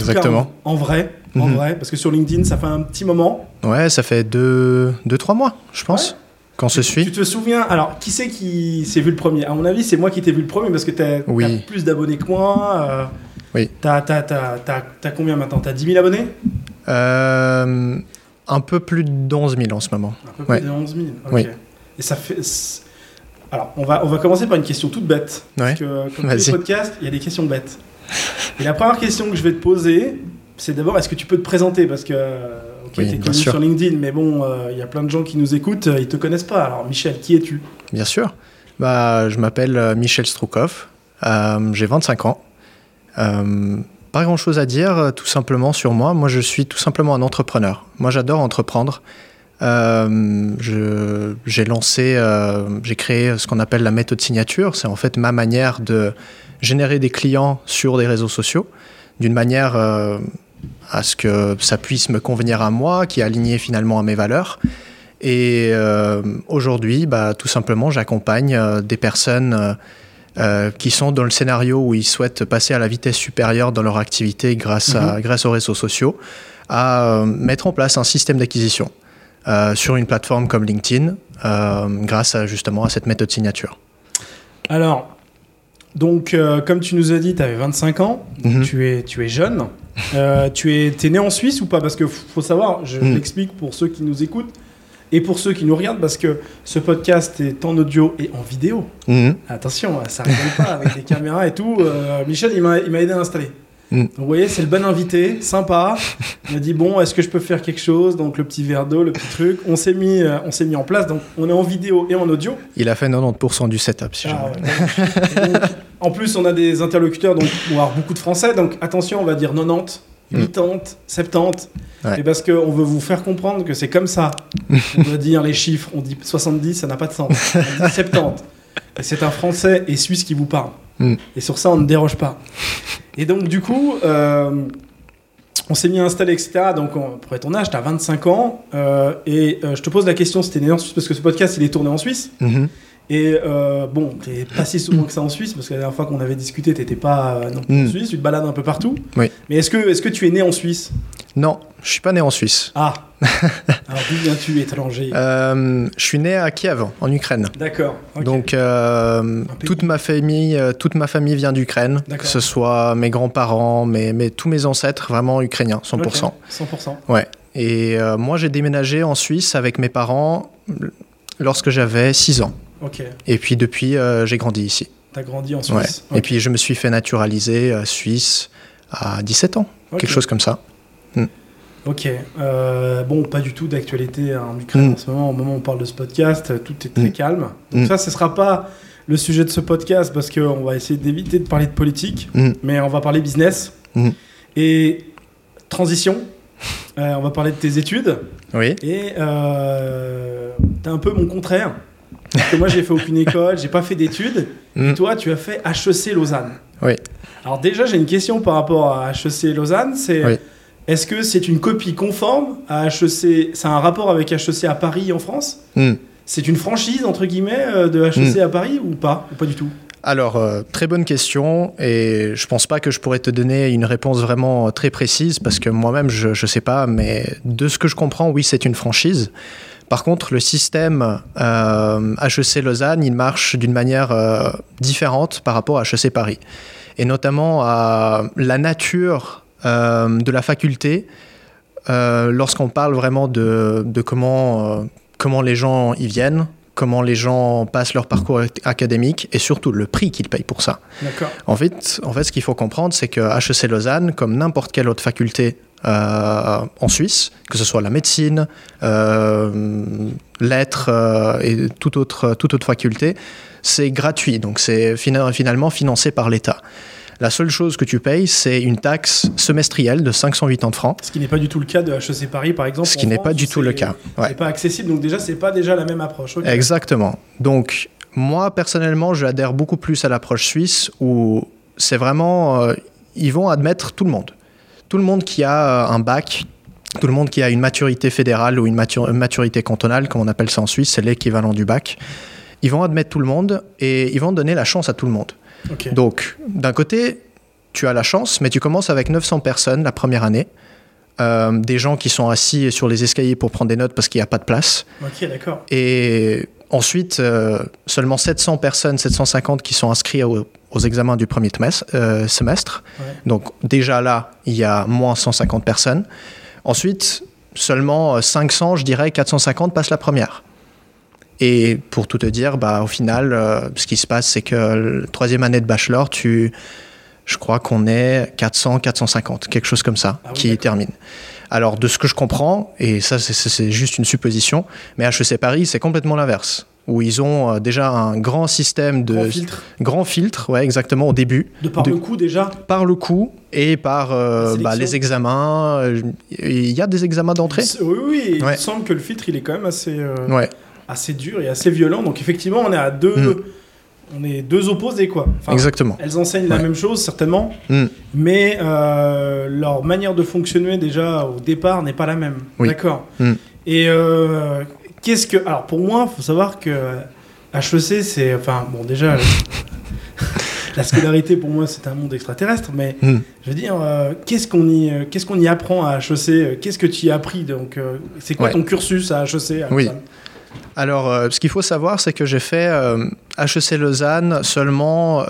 Exactement. Tout cas, en vrai, parce que sur LinkedIn, ça fait un petit moment. Ouais, ça fait 2-3 mois, je pense, qu'on se suit. Tu te souviens, alors, qui c'est qui s'est vu le premier ? À mon avis, c'est moi qui t'ai vu le premier, parce que t'as plus d'abonnés que moi. Oui. T'as combien maintenant ? T'as 10 000 abonnés ? Un peu plus de 11 000 en ce moment. Un peu plus de 11 000, ok. Oui. Et ça fait... Alors, on va commencer par une question toute bête. Parce que, comme tous les podcasts, il y a des questions bêtes. Et la première question que je vais te poser, c'est d'abord, est-ce que tu peux te présenter ? Parce que, t'es connu sur LinkedIn, mais bon, il y a plein de gens qui nous écoutent, ils te connaissent pas. Alors, Michel, qui es-tu ? Bien sûr. Je m'appelle Michel Strukov, j'ai 25 ans. Pas grand-chose à dire, tout simplement, sur moi. Moi, je suis tout simplement un entrepreneur. Moi, j'adore entreprendre. J'ai créé ce qu'on appelle la méthode signature. C'est en fait ma manière de générer des clients sur des réseaux sociaux d'une manière à ce que ça puisse me convenir à moi, qui est aligné finalement à mes valeurs. Et aujourd'hui, tout simplement, j'accompagne des personnes qui sont dans le scénario où ils souhaitent passer à la vitesse supérieure dans leur activité grâce aux réseaux sociaux, à mettre en place un système d'acquisition. Sur une plateforme comme LinkedIn, grâce à cette méthode signature. Alors, donc, comme tu nous as dit, tu avais 25 ans, tu es jeune. T'es né en Suisse ou pas ? Parce qu'il faut savoir, je l'explique pour ceux qui nous écoutent et pour ceux qui nous regardent, parce que ce podcast est en audio et en vidéo. Attention, ça rigole pas avec des caméras et tout. Michel, il m'a aidé à installer. Donc, vous voyez, c'est le bon invité, sympa. Il m'a dit, bon, est-ce que je peux faire quelque chose ? Donc, le petit verre d'eau, le petit truc. On s'est mis en place. Donc, on est en vidéo et en audio. Il a fait 90% du setup, si jamais. Donc, en plus, on a des interlocuteurs, donc on va avoir beaucoup de français. Donc, attention, on va dire 90, 80, 70. Ouais. Et parce qu'on veut vous faire comprendre que c'est comme ça. On doit dire les chiffres. On dit 70, ça n'a pas de sens. On dit 70. Et c'est un français et suisse qui vous parle. Et sur ça, on ne déroge pas. Et donc, du coup, on s'est mis à installer, etc. Donc, pour ton âge, tu as 25 ans. Je te pose la question, si tu es né en Suisse, parce que ce podcast, il est tourné en Suisse. Et tu n'es pas si souvent que ça en Suisse, parce que la dernière fois qu'on avait discuté, tu n'étais pas en Suisse. Tu te balades un peu partout. Oui. Mais est-ce que tu es né en Suisse ? Non, je ne suis pas né en Suisse. Ah. Alors, d'où viens-tu, étranger ? Je suis né à Kiev, en Ukraine. D'accord. Okay. Donc, toute ma famille vient d'Ukraine, que ce soit mes grands-parents, tous mes ancêtres, vraiment ukrainiens, 100%. Okay. 100%. Ouais. Et moi, j'ai déménagé en Suisse avec mes parents lorsque j'avais 6 ans. Ok. Et puis, depuis, j'ai grandi ici. T'as grandi en Suisse. Ouais. Okay. Et puis, je me suis fait naturaliser suisse à 17 ans, quelque chose comme ça. Ok. Pas du tout d'actualité en Ukraine en ce moment. Au moment où on parle de ce podcast, tout est très calme. Donc ça, ce ne sera pas le sujet de ce podcast parce qu'on va essayer d'éviter de parler de politique, mais on va parler business. Et transition, on va parler de tes études. Oui. Et t'es un peu mon contraire. Parce que moi, j'ai fait aucune école, j'ai pas fait d'études. Et toi, tu as fait HEC Lausanne. Oui. Alors déjà, j'ai une question par rapport à HEC Lausanne. C'est... Oui. Est-ce que c'est une copie conforme à HEC ? Ça a un rapport avec HEC à Paris en France ? C'est une franchise, entre guillemets, de HEC à Paris ou pas ? Ou pas du tout ? Alors, très bonne question. Et je ne pense pas que je pourrais te donner une réponse vraiment très précise parce que moi-même, je ne sais pas. Mais de ce que je comprends, oui, c'est une franchise. Par contre, le système HEC Lausanne, il marche d'une manière différente par rapport à HEC Paris. Et notamment à la nature... de la faculté lorsqu'on parle vraiment de comment les gens y viennent, comment les gens passent leur parcours académique et surtout le prix qu'ils payent pour ça. D'accord. En fait, ce qu'il faut comprendre, c'est que HEC Lausanne, comme n'importe quelle autre faculté en Suisse, que ce soit la médecine, lettres et toute autre faculté, c'est gratuit. Donc c'est finalement financé par l'État. La seule chose que tu payes, c'est une taxe semestrielle de 580 francs. Ce qui n'est pas du tout le cas de HEC Paris, par exemple. Ce qui n'est pas du tout le cas. Ouais. C'est pas accessible, donc déjà, c'est pas déjà la même approche. Okay. Exactement. Donc, moi, personnellement, je adhère beaucoup plus à l'approche suisse où c'est vraiment... ils vont admettre tout le monde. Tout le monde qui a un bac, tout le monde qui a une maturité fédérale ou une maturité cantonale, comme on appelle ça en Suisse, c'est l'équivalent du bac. Ils vont admettre tout le monde et ils vont donner la chance à tout le monde. Okay. Donc, d'un côté, tu as la chance, mais tu commences avec 900 personnes la première année. Des gens qui sont assis sur les escaliers pour prendre des notes parce qu'il n'y a pas de place. Ok, d'accord. Et ensuite, seulement 700 personnes, 750 qui sont inscrits aux examens du premier semestre. Ouais. Donc déjà là, il y a moins 150 personnes. Ensuite, seulement 500, je dirais 450 passent la première. Et pour tout te dire, bah, au final, ce qui se passe, c'est que la troisième année de bachelor, je crois qu'on est 400, 450, quelque chose comme ça, ah oui, qui d'accord. termine. Alors, de ce que je comprends, et ça, c'est juste une supposition, mais HEC Paris, c'est complètement l'inverse, où ils ont déjà un grand système de... Grand filtre, ouais, exactement, au début. Par le coup, déjà ? Par le coup, et par les examens. Il y a des examens d'entrée ? Oui, ouais. Il semble que le filtre, il est quand même assez dur et assez violent. Donc, effectivement, on est à deux... On est deux opposés, quoi. Enfin, exactement. Elles enseignent la même chose, certainement, mais leur manière de fonctionner, déjà, au départ, n'est pas la même. Oui. D'accord. Et qu'est-ce que... Alors, pour moi, il faut savoir que HEC, c'est... Enfin, bon, déjà, la scolarité, pour moi, c'est un monde extraterrestre, mais je veux dire, qu'est-ce qu'on y apprend à HEC ? Qu'est-ce que tu y as appris ? Donc, c'est quoi ton cursus à HEC ? Oui. Alors, ce qu'il faut savoir, c'est que j'ai fait HEC Lausanne seulement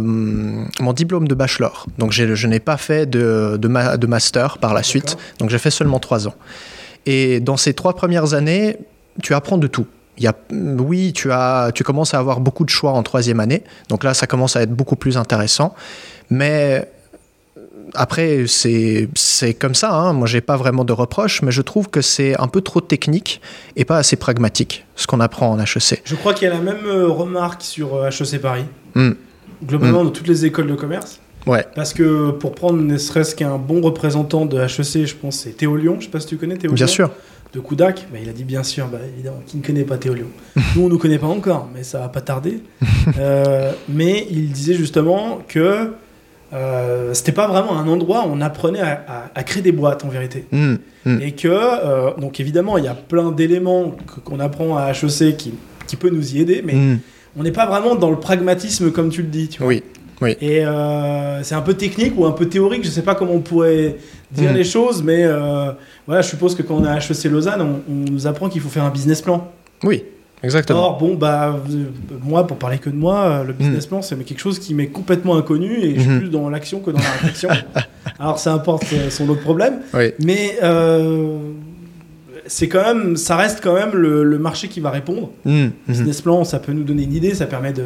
mon diplôme de bachelor. Donc, je n'ai pas fait de master par la suite. Donc, j'ai fait seulement 3 ans. Et dans ces 3 premières années, tu apprends de tout. Tu commences à avoir beaucoup de choix en 3e année. Donc là, ça commence à être beaucoup plus intéressant. Mais... Après, c'est comme ça, hein. Moi, j'ai pas vraiment de reproches, mais je trouve que c'est un peu trop technique et pas assez pragmatique, ce qu'on apprend en HEC. Je crois qu'il y a la même remarque sur HEC Paris, globalement dans toutes les écoles de commerce. Ouais. Parce que pour prendre ne serait-ce qu'un bon représentant de HEC, je pense, c'est Théo Lyon, je sais pas si tu connais Théo Lyon. Bien sûr. De Koudak, il a dit bien sûr, évidemment, qui ne connaît pas Théo Lyon. Nous, on ne nous connaît pas encore, mais ça va pas tarder. Mais il disait justement que... c'était pas vraiment un endroit où on apprenait à créer des boîtes en vérité et que donc évidemment il y a plein d'éléments qu'on apprend à HEC qui peut nous y aider, mais on n'est pas vraiment dans le pragmatisme comme tu le dis, tu vois. Oui. Et c'est un peu technique ou un peu théorique, je sais pas comment on pourrait dire les choses, mais voilà, je suppose que quand on est à HEC Lausanne, on nous apprend qu'il faut faire un business plan. Oui. Exactement. Or, moi, pour parler que de moi, le business plan, c'est quelque chose qui m'est complètement inconnu et je suis plus dans l'action que dans la réflexion. Alors, ça importe son autre problème, mais ça reste quand même le marché qui va répondre. Business plan, ça peut nous donner une idée, ça permet de...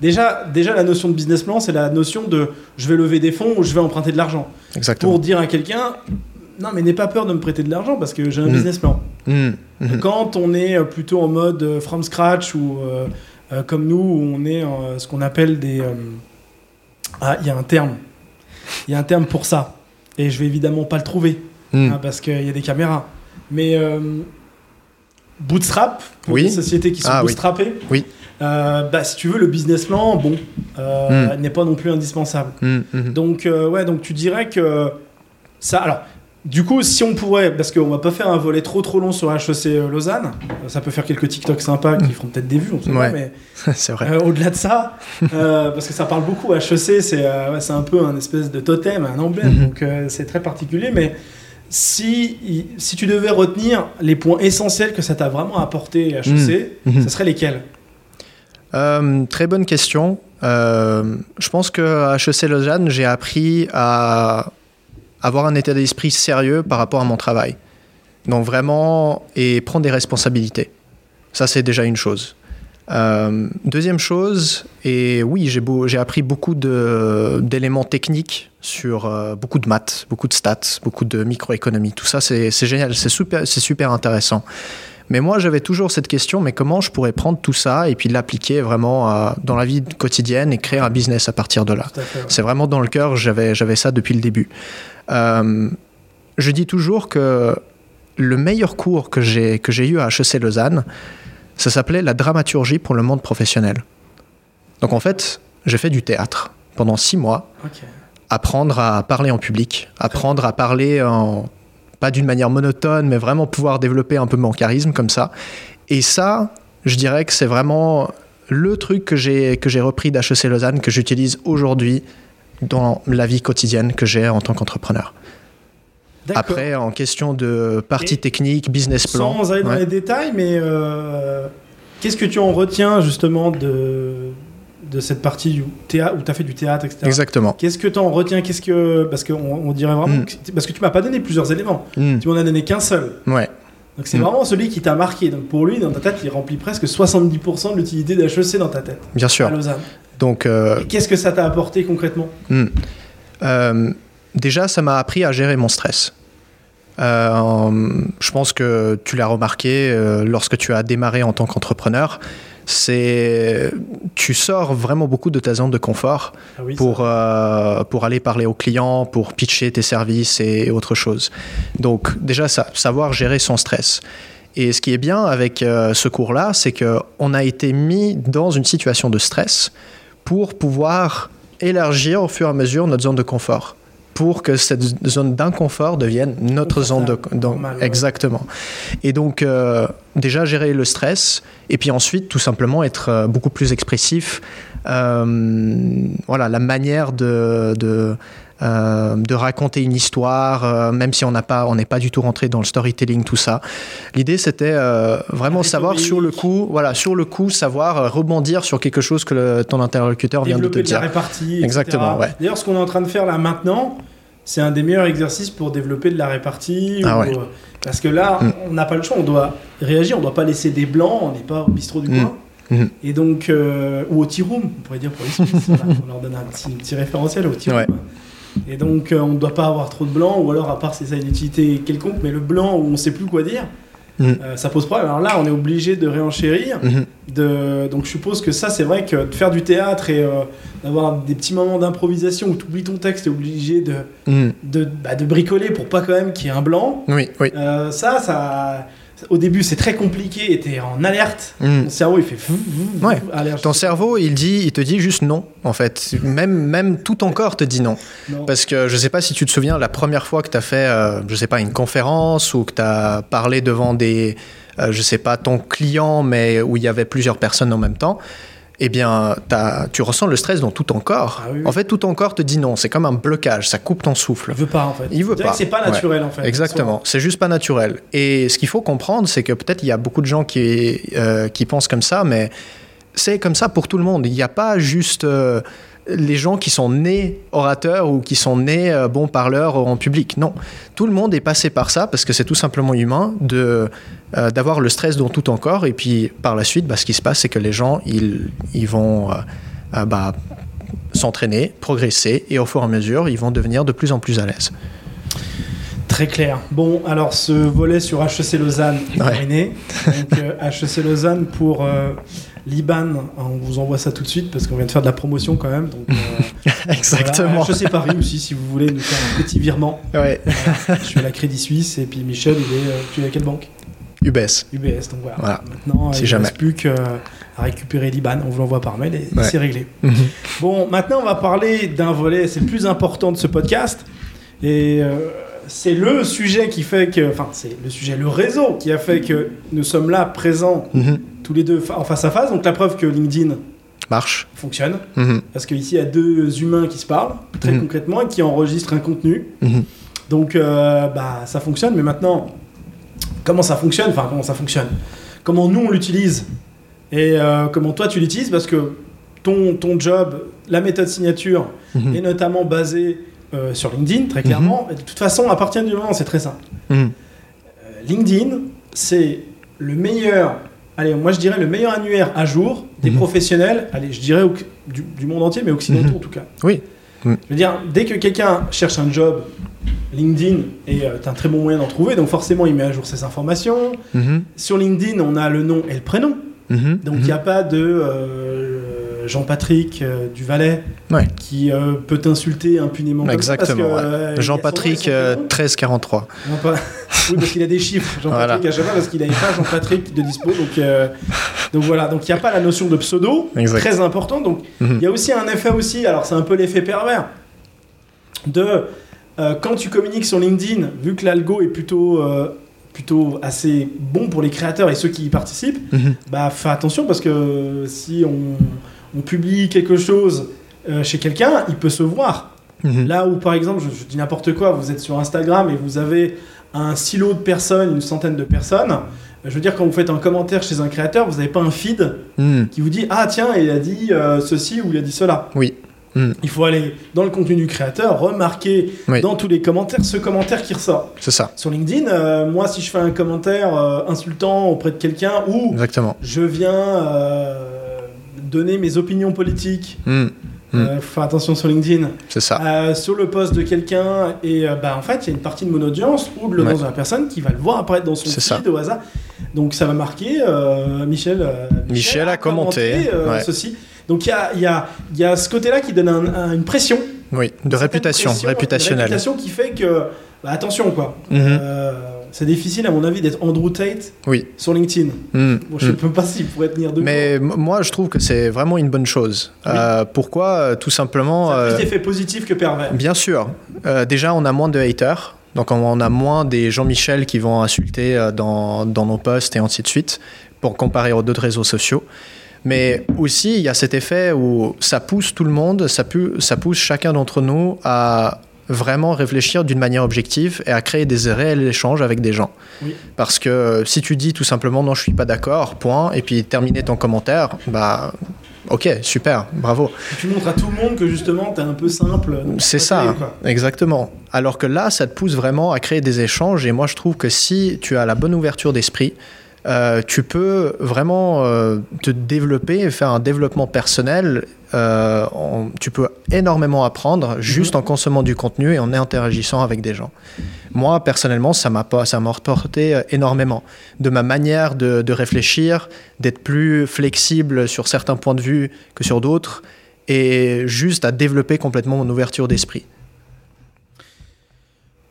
Déjà, la notion de business plan, c'est la notion de je vais lever des fonds ou je vais emprunter de l'argent. Exactement. Pour dire à quelqu'un... Non, mais n'aie pas peur de me prêter de l'argent parce que j'ai un business plan. Quand on est plutôt en mode from scratch ou comme nous, où on est ce qu'on appelle des... Il y a un terme pour ça. Et je vais évidemment pas le trouver parce qu'il y a des caméras. Mais bootstrap, pour les sociétés qui sont bootstrappées, si tu veux, le business plan, n'est pas non plus indispensable. Donc, donc tu dirais que ça... Alors, du coup, si on pourrait, parce qu'on va pas faire un volet trop long sur HEC Lausanne, ça peut faire quelques TikTok sympas qui feront peut-être des vues, on sait pas, mais c'est vrai. Au-delà de ça, parce que ça parle beaucoup, HEC, c'est un peu un espèce de totem, un emblème, donc c'est très particulier, mais si tu devais retenir les points essentiels que ça t'a vraiment apporté HEC, ça serait lesquels ? Très bonne question. Je pense que HEC Lausanne, j'ai appris à... avoir un état d'esprit sérieux par rapport à mon travail. Donc vraiment, et prendre des responsabilités. Ça, c'est déjà une chose. Deuxième chose, et oui, j'ai appris beaucoup d'éléments techniques sur beaucoup de maths, beaucoup de stats, beaucoup de microéconomie. Tout ça, c'est génial, c'est super intéressant. Mais moi, j'avais toujours cette question, mais comment je pourrais prendre tout ça et puis l'appliquer vraiment dans la vie quotidienne et créer un business à partir de là. Tout à fait, ouais. C'est vraiment dans le cœur, j'avais ça depuis le début. Je dis toujours que le meilleur cours que j'ai eu à HEC Lausanne, ça s'appelait la dramaturgie pour le monde professionnel. Donc en fait, j'ai fait du théâtre pendant 6 mois, apprendre à parler en public, apprendre à parler pas d'une manière monotone, mais vraiment pouvoir développer un peu mon charisme comme ça. Et ça, je dirais que c'est vraiment le truc que j'ai repris d'HEC Lausanne, que j'utilise aujourd'hui dans la vie quotidienne que j'ai en tant qu'entrepreneur. D'accord. Après, en question de partie technique, business plan... Sans aller dans les détails, mais qu'est-ce que tu en retiens justement de cette partie du théâtre, où tu as fait du théâtre, etc. Exactement. Qu'est-ce que tu en retiens ? Qu'est-ce que... Parce qu'on dirait vraiment... Parce que tu ne m'as pas donné plusieurs éléments. Tu m'en as donné qu'un seul. Ouais. Donc c'est vraiment celui qui t'a marqué. Donc pour lui, dans ta tête, il remplit presque 70% de l'utilité d'HEC dans ta tête. Bien sûr. À Lausanne. Donc, et qu'est-ce que ça t'a apporté concrètement ? Déjà, ça m'a appris à gérer mon stress. Je pense que tu l'as remarqué lorsque tu as démarré en tant qu'entrepreneur. Tu sors vraiment beaucoup de ta zone de confort pour aller parler aux clients, pour pitcher tes services et autre chose. Donc déjà, savoir gérer son stress. Et ce qui est bien avec ce cours-là, c'est qu'on a été mis dans une situation de stress pour pouvoir élargir au fur et à mesure notre zone de confort, pour que cette zone d'inconfort devienne notre zone de... Exactement. Et donc, déjà, gérer le stress, et puis ensuite, tout simplement, être beaucoup plus expressif. Voilà, la manière de raconter une histoire, même si on n'est pas du tout rentré dans le storytelling, tout ça. L'idée, c'était vraiment savoir sur le coup, savoir rebondir sur quelque chose que ton interlocuteur vient de te dire. Développer la répartie, exactement. Etc. Ouais. D'ailleurs, ce qu'on est en train de faire là maintenant, c'est un des meilleurs exercices pour développer de la répartie. Parce que là, on n'a pas le choix, on doit réagir, on ne doit pas laisser des blancs, on n'est pas au bistrot du coin. Et donc, ou au tea room, on pourrait dire pour les Suisses, on leur donne un petit référentiel au tea room. Ouais. Et donc, on ne doit pas avoir trop de blanc, ou alors, à part si ça a une utilité quelconque, mais le blanc où on ne sait plus quoi dire, ça pose problème. Alors là, on est obligé de réenchérir. Donc, je suppose que ça, c'est vrai que de faire du théâtre et d'avoir des petits moments d'improvisation où tu oublies ton texte, tu es obligé de bricoler pour pas quand même qu'il y ait un blanc. Oui. Au début, c'est très compliqué et t'es en alerte. Ton cerveau, il fait... Alerte. Ton cerveau, il te dit juste non, en fait. Même tout ton corps te dit non. Parce que je sais pas si tu te souviens, la première fois que t'as fait, je sais pas, une conférence ou que t'as parlé devant je sais pas, ton client, mais où il y avait plusieurs personnes en même temps, eh bien, tu ressens le stress dans tout ton corps. Ah, oui. En fait, tout ton corps te dit non. C'est comme un blocage. Ça coupe ton souffle. Il veut pas, en fait. Il veut pas. C'est pas naturel, en fait. Exactement. C'est juste pas naturel. Et ce qu'il faut comprendre, c'est que peut-être il y a beaucoup de gens qui pensent comme ça, mais c'est comme ça pour tout le monde. Il n'y a pas juste les gens qui sont nés orateurs ou qui sont nés bons parleurs en public. Non. Tout le monde est passé par ça parce que c'est tout simplement humain d'avoir le stress dans tout ton corps. Et puis, par la suite, ce qui se passe, c'est que les gens, ils vont s'entraîner, progresser et au fur et à mesure, ils vont devenir de plus en plus à l'aise. Très clair. Bon, alors, ce volet sur HEC Lausanne est terminé. Donc, HEC Lausanne pour... Liban, on vous envoie ça tout de suite parce qu'on vient de faire de la promotion quand même. Donc, exactement. Voilà. HEC Paris aussi, si vous voulez nous faire un petit virement. Ouais. Je suis à la Crédit Suisse et puis Michel, tu es à quelle banque ? UBS, donc voilà. Maintenant, si il ne reste plus qu'à récupérer Liban. On vous l'envoie par mail et c'est réglé. Bon, maintenant, on va parler d'un volet, c'est le plus important de ce podcast. Et c'est le sujet qui fait que... Enfin, c'est le sujet, le réseau qui a fait que nous sommes là, présents... Tous les deux en face à face, donc la preuve que LinkedIn fonctionne, parce qu'ici il y a deux humains qui se parlent très concrètement et qui enregistrent un contenu. Donc ça fonctionne, mais maintenant comment ça fonctionne, comment nous on l'utilise et comment toi tu l'utilises, parce que ton job, la méthode signature est notamment basée sur LinkedIn, très clairement. Et de toute façon, à partir du moment, c'est très simple. LinkedIn, c'est le meilleur... Allez, moi je dirais le meilleur annuaire à jour des professionnels, allez, je dirais du monde entier, mais occidentaux en tout cas. Oui. Je veux dire, dès que quelqu'un cherche un job, LinkedIn est un très bon moyen d'en trouver, donc forcément il met à jour ses informations. Sur LinkedIn, on a le nom et le prénom, donc il n'y a pas de Jean-Patrick du Valais qui peut t'insulter impunément. Exactement. Parce que, Jean-Patrick 1343. Non, pas... Oui, parce qu'il a des chiffres. Jean-Patrick à chaque fois, parce qu'il n'avait pas Jean-Patrick de dispo. Donc voilà. Donc il n'y a pas la notion de pseudo, très importante. Donc il y a aussi un effet aussi. Alors c'est un peu l'effet pervers de quand tu communiques sur LinkedIn, vu que l'algo est plutôt plutôt assez bon pour les créateurs et ceux qui y participent, bah fais attention, parce que si on publie quelque chose chez quelqu'un, il peut se voir. Là où, par exemple, je dis n'importe quoi, vous êtes sur Instagram et vous avez un silo de personnes, une centaine de personnes. Je veux dire, quand vous faites un commentaire chez un créateur, vous n'avez pas un feed qui vous dit « Ah tiens, il a dit ceci ou il a dit cela ». Oui. Il faut aller dans le contenu du créateur, remarquer dans tous les commentaires ce commentaire qui ressort. C'est ça. Sur LinkedIn, moi, si je fais un commentaire insultant auprès de quelqu'un ou je viens donner mes opinions politiques, faut faire attention sur LinkedIn. C'est ça. Sur le post de quelqu'un, et bah, en fait, il y a une partie de mon audience ou de l'audience de la personne qui va le voir apparaître dans son feed au hasard. Donc ça va marquer Michel a commenté ceci. Donc il y a ce côté-là qui donne une pression. Oui, de réputation, réputationnelle. Une réputation qui fait que, bah, attention quoi. C'est difficile à mon avis d'être Andrew Tate sur LinkedIn. Bon, je ne sais pas s'il pourrait tenir debout. Mais moi je trouve que c'est vraiment une bonne chose. Pourquoi ? Tout simplement... Ça a plus d'effet positif que pervers. Bien sûr. Déjà on a moins de haters. Donc on a moins des Jean-Michel qui vont insulter dans nos posts et ainsi de suite, pour comparer aux d'autres réseaux sociaux. Mais aussi, il y a cet effet où ça pousse tout le monde, ça pousse chacun d'entre nous à vraiment réfléchir d'une manière objective et à créer des réels échanges avec des gens. Oui. Parce que si tu dis tout simplement « non, je ne suis pas d'accord », point, et puis terminer ton commentaire, bah... Ok, super, bravo. Tu montres à tout le monde que justement, t'es un peu simple. C'est ça, exactement. Alors que là, ça te pousse vraiment à créer des échanges. Et moi, je trouve que si tu as la bonne ouverture d'esprit, tu peux vraiment te développer et faire un développement personnel. Tu peux énormément apprendre juste en consommant du contenu et en interagissant avec des gens. Moi, personnellement, ça m'a apporté énormément. De ma manière de réfléchir, d'être plus flexible sur certains points de vue que sur d'autres, et juste à développer complètement mon ouverture d'esprit.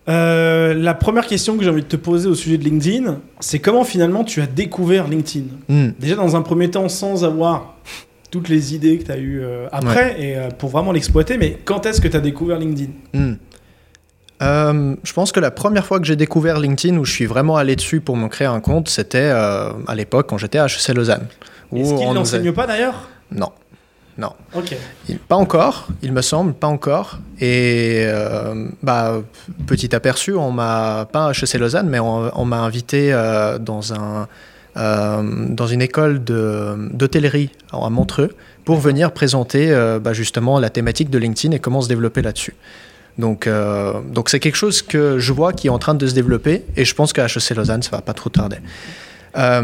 La première question que j'ai envie de te poser au sujet de LinkedIn, c'est comment finalement tu as découvert LinkedIn ? Déjà dans un premier temps, sans avoir toutes les idées que tu as eues après, et pour vraiment l'exploiter, mais quand est-ce que tu as découvert LinkedIn ? Je pense que la première fois que j'ai découvert LinkedIn, où je suis vraiment allé dessus pour me créer un compte, c'était à l'époque quand j'étais à HEC Lausanne. Est-ce qu'il n'enseigne pas d'ailleurs ? Non. Ok. Pas encore, il me semble, pas encore. Et petit aperçu, on m'a, pas à HEC Lausanne, mais on m'a invité dans une école d'hôtellerie à Montreux pour venir présenter justement la thématique de LinkedIn et comment se développer là-dessus. Donc c'est quelque chose que je vois qui est en train de se développer, et je pense qu'à HEC Lausanne, ça va pas trop tarder.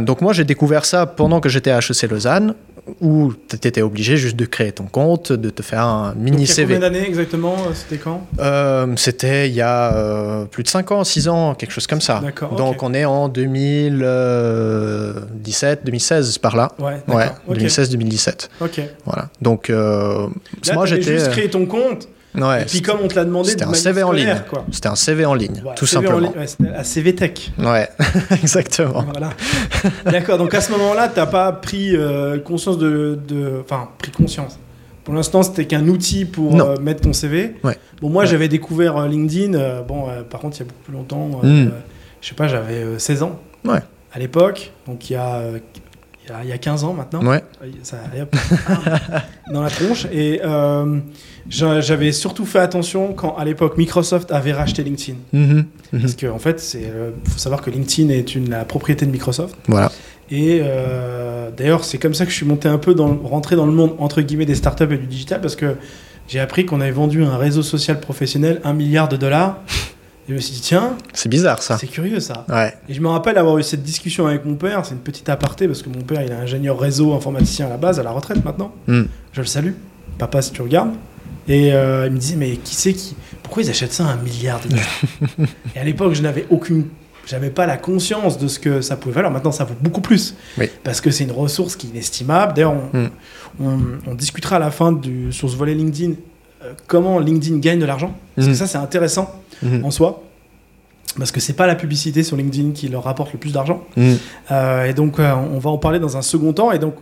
Donc moi, j'ai découvert ça pendant que j'étais à HEC Lausanne, où tu étais obligé juste de créer ton compte, de te faire un mini CV. Combien d'années exactement ? C'était quand ? C'était il y a plus de 5 ans, 6 ans, quelque chose comme ça. D'accord, donc on est en 2017, 2016, par là. Ouais, d'accord. Ouais, 2016-2017. Ok. Voilà. Donc là, moi, j'étais juste créé ton compte. Ouais, et puis comme on te l'a demandé, c'était un CV en ligne. C'était un CV en ligne, tout simplement. C'était un CV Tech. Ouais, exactement. Voilà. D'accord. Donc à ce moment-là, t'as pas pris conscience pris conscience. Pour l'instant, c'était qu'un outil pour mettre ton CV. Ouais. Bon, moi, j'avais découvert LinkedIn. Par contre, il y a beaucoup plus longtemps. Je sais pas, j'avais 16 ans. Ouais. À l'époque, donc il y a 15 ans maintenant, ça dans la tronche. Et j'avais surtout fait attention quand, à l'époque, Microsoft avait racheté LinkedIn. Parce qu'en fait, faut savoir que LinkedIn est la propriété de Microsoft. Voilà. Et d'ailleurs, c'est comme ça que je suis monté un peu rentré dans le monde, entre guillemets, des startups et du digital, parce que j'ai appris qu'on avait vendu un réseau social professionnel $1 billion. Et je me suis dit, tiens... C'est bizarre, ça. C'est curieux, ça. Ouais. Et je me rappelle avoir eu cette discussion avec mon père. C'est une petite aparté, parce que mon père, il est ingénieur réseau informaticien à la base, à la retraite maintenant. Je le salue. Papa, si tu regardes. Et il me disait, mais pourquoi ils achètent ça $1 billion ? Et à l'époque, j'avais pas la conscience de ce que ça pouvait valoir. Maintenant, ça vaut beaucoup plus. Oui. Parce que c'est une ressource qui est inestimable. D'ailleurs, on discutera à la fin sur ce volet LinkedIn, comment LinkedIn gagne de l'argent. Parce que ça, c'est intéressant. En soi, parce que c'est pas la publicité sur LinkedIn qui leur rapporte le plus d'argent. Et donc on va en parler dans un second temps. Et donc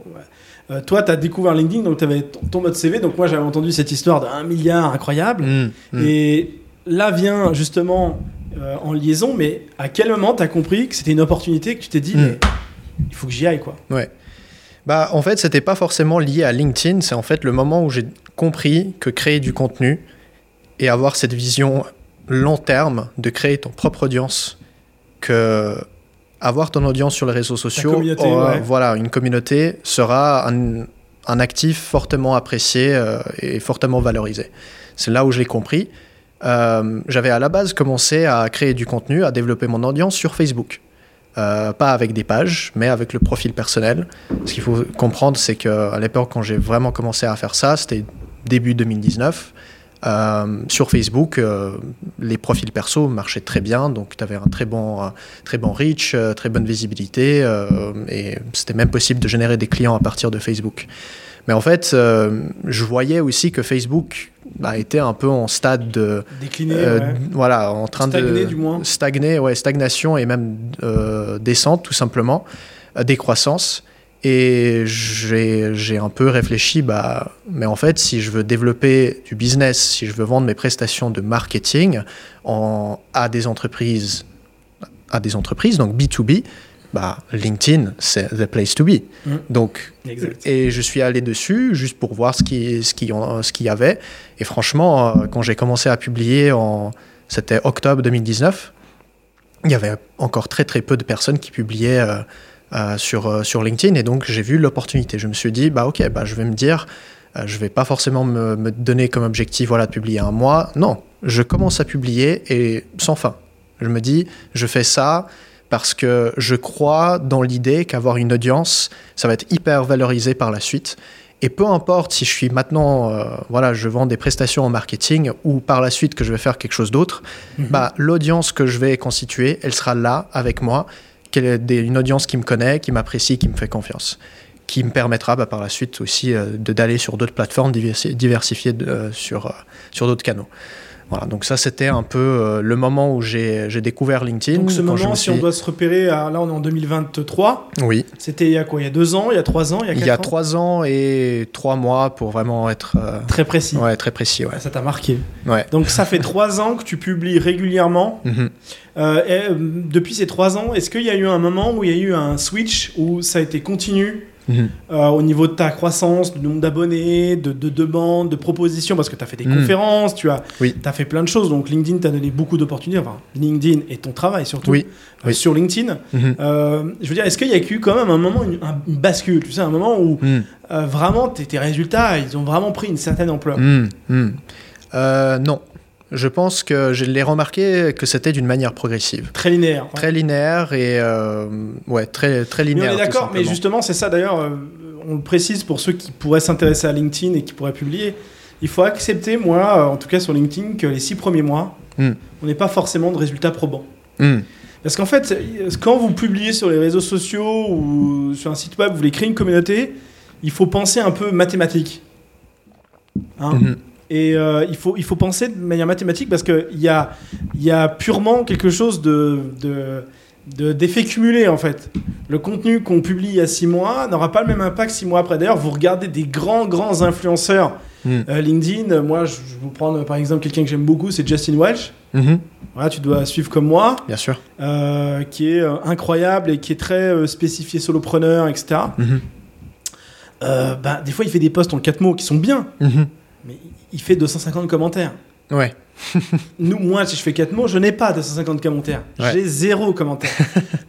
toi, t'as découvert LinkedIn, donc t'avais ton mode CV. Donc moi, j'avais entendu cette histoire d'$1 billion incroyable. Et là vient justement en liaison, mais à quel moment tu as compris que c'était une opportunité, que tu t'es dit mais, il faut que j'y aille quoi. Ouais. Bah, en fait, c'était pas forcément lié à LinkedIn, c'est en fait le moment où j'ai compris que créer du contenu et avoir cette vision long terme de créer ton propre audience, que avoir ton audience sur les réseaux sociaux, voilà, une communauté sera un actif fortement apprécié et fortement valorisé. C'est là où je l'ai compris. J'avais à la base commencé à créer du contenu, à développer mon audience sur Facebook. Pas avec des pages, mais avec le profil personnel. Ce qu'il faut comprendre, c'est qu'à l'époque, quand j'ai vraiment commencé à faire ça, c'était début 2019. Sur Facebook, les profils perso marchaient très bien, donc tu avais un très bon reach, très bonne visibilité, et c'était même possible de générer des clients à partir de Facebook. Mais en fait, je voyais aussi que Facebook était un peu en stade de décliner, voilà, en train stagner, de du moins. Stagnation et même descente tout simplement, décroissance. Et j'ai un peu réfléchi, mais en fait, si je veux développer du business, si je veux vendre mes prestations de marketing à des entreprises, donc B2B, LinkedIn, c'est the place to be. Donc, exact. Et je suis allé dessus juste pour voir ce qu'il y avait. Et franchement, quand j'ai commencé à publier, c'était octobre 2019, il y avait encore très très peu de personnes qui publiaient sur LinkedIn, et donc j'ai vu l'opportunité. Je me suis dit, je vais me dire, je vais pas forcément me donner comme objectif, voilà, de publier un mois. Non, je commence à publier et sans fin. Je me dis, je fais ça parce que je crois dans l'idée qu'avoir une audience, ça va être hyper valorisé par la suite. Et peu importe si je suis maintenant, je vends des prestations en marketing ou par la suite que je vais faire quelque chose d'autre, l'audience que je vais constituer, elle sera là avec moi. Une audience qui me connaît, qui m'apprécie, qui me fait confiance, qui me permettra par la suite aussi d'aller sur d'autres plateformes, diversifier sur d'autres canaux. Voilà, donc ça c'était un peu le moment où j'ai découvert LinkedIn. Donc ce moment, si on doit se repérer, là on est en 2023, oui. C'était il y a quoi ? Il y a 2 ans, il y a 3 ans, il y a 4 ans ? Il y a 3 ans et 3 mois pour vraiment être... Très précis. Ouais, très précis, ouais. Ça t'a marqué. Ouais. Donc ça fait 3 ans que tu publies régulièrement. Depuis ces 3 ans, est-ce qu'il y a eu un moment où il y a eu un switch, où ça a été continu ? Au niveau de ta croissance, du nombre d'abonnés, de demandes, de propositions, parce que tu as fait des conférences, tu as fait plein de choses, donc LinkedIn t'a donné beaucoup d'opportunités, LinkedIn et ton travail surtout, sur LinkedIn. Je veux dire, est-ce qu'il y a eu quand même un moment, une bascule, tu sais, un moment où vraiment tes résultats, ils ont vraiment pris une certaine ampleur? Non. Je pense que je l'ai remarqué que c'était d'une manière progressive. Très linéaire. Ouais. Très linéaire et... très, très linéaire. Mais on est d'accord, mais justement, c'est ça d'ailleurs, on le précise pour ceux qui pourraient s'intéresser à LinkedIn et qui pourraient publier. Il faut accepter, moi, en tout cas sur LinkedIn, que les 6 premiers mois, on n'est pas forcément de résultats probants. Parce qu'en fait, quand vous publiez sur les réseaux sociaux ou sur un site web, vous voulez créer une communauté, il faut penser un peu mathématique. Et il faut penser de manière mathématique parce qu'il y a purement quelque chose d'effet cumulé, en fait. Le contenu qu'on publie il y a 6 mois n'aura pas le même impact 6 mois après. D'ailleurs, vous regardez des grands influenceurs LinkedIn. Moi, je vous prends par exemple quelqu'un que j'aime beaucoup, c'est Justin Welsh. Voilà, tu dois suivre comme moi. Bien sûr. Qui est incroyable et qui est très spécifié solopreneur, etc. Des fois, il fait des posts en 4 mots qui sont bien. Mais il fait 250 commentaires. Ouais. Nous, moi, si je fais 4 mots, je n'ai pas 250 commentaires. Ouais. J'ai 0 commentaires.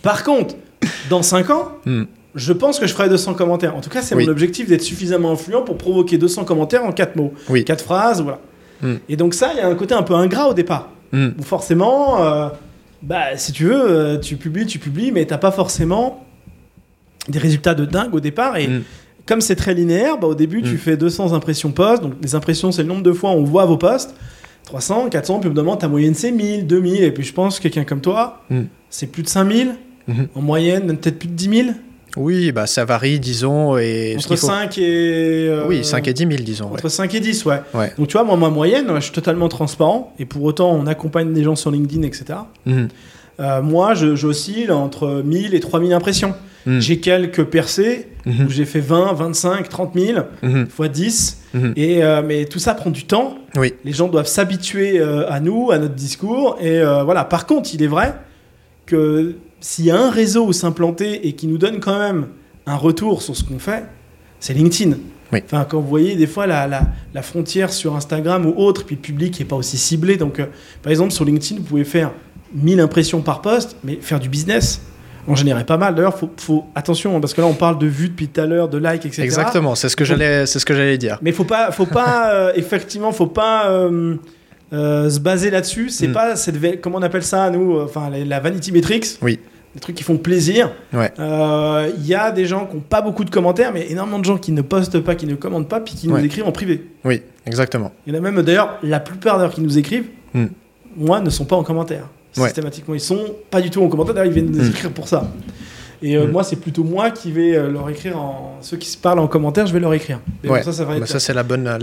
Par contre, dans 5 ans, je pense que je ferai 200 commentaires. En tout cas, c'est mon objectif d'être suffisamment influent pour provoquer 200 commentaires en 4 mots. 4 phrases, voilà. Et donc ça, il y a un côté un peu ingrat au départ. Où forcément, si tu veux, tu publies, mais tu n'as pas forcément des résultats de dingue au départ. Et... Comme c'est très linéaire, au début, tu fais 200 impressions post. Donc, les impressions, c'est le nombre de fois où on voit vos posts. 300, 400, puis évidemment, ta moyenne, c'est 1000, 2000. Et puis, je pense que quelqu'un comme toi, c'est plus de 5000. En moyenne, même peut-être plus de 10 000. Oui, ça varie, disons. Et entre 5 et... 5 et 10 000, disons. Entre 5 et 10, ouais. Donc, tu vois, moi, ma moyenne, je suis totalement transparent. Et pour autant, on accompagne des gens sur LinkedIn, etc. Moi, j'oscille entre 1000 et 3000 impressions. J'ai quelques percées où j'ai fait 20, 25, 30 000 fois 10. Et, mais tout ça prend du temps. Oui. Les gens doivent s'habituer à nous, à notre discours. Et voilà. Par contre, il est vrai que s'il y a un réseau où s'implanter et qui nous donne quand même un retour sur ce qu'on fait, c'est LinkedIn. Oui. Enfin, quand vous voyez des fois la frontière sur Instagram ou autre, puis le public n'est pas aussi ciblé. Donc, par exemple, sur LinkedIn, vous pouvez faire 1000 impressions par post, mais faire du business, on générait pas mal. D'ailleurs, faut attention, parce que là, on parle de vues depuis tout à l'heure, de likes, etc. Exactement, c'est ce que j'allais dire. Mais faut pas se baser là-dessus. C'est pas cette, comment on appelle ça, nous, enfin, la vanity metrics. Oui. Des trucs qui font plaisir. Ouais. Y a des gens qui n'ont pas beaucoup de commentaires, mais énormément de gens qui ne postent pas, qui ne commentent pas, puis qui nous écrivent en privé. Oui, exactement. Il y en a même, d'ailleurs, la plupart d'heures qui nous écrivent, moi, ne sont pas en commentaire. Systématiquement, ils sont pas du tout en commentaire. D'ailleurs, ils viennent nous écrire pour ça. Et moi, c'est plutôt moi qui vais leur écrire. Ceux qui se parlent en commentaire, je vais leur écrire. Et ouais. Bon, ça, c'est la bonne démarche.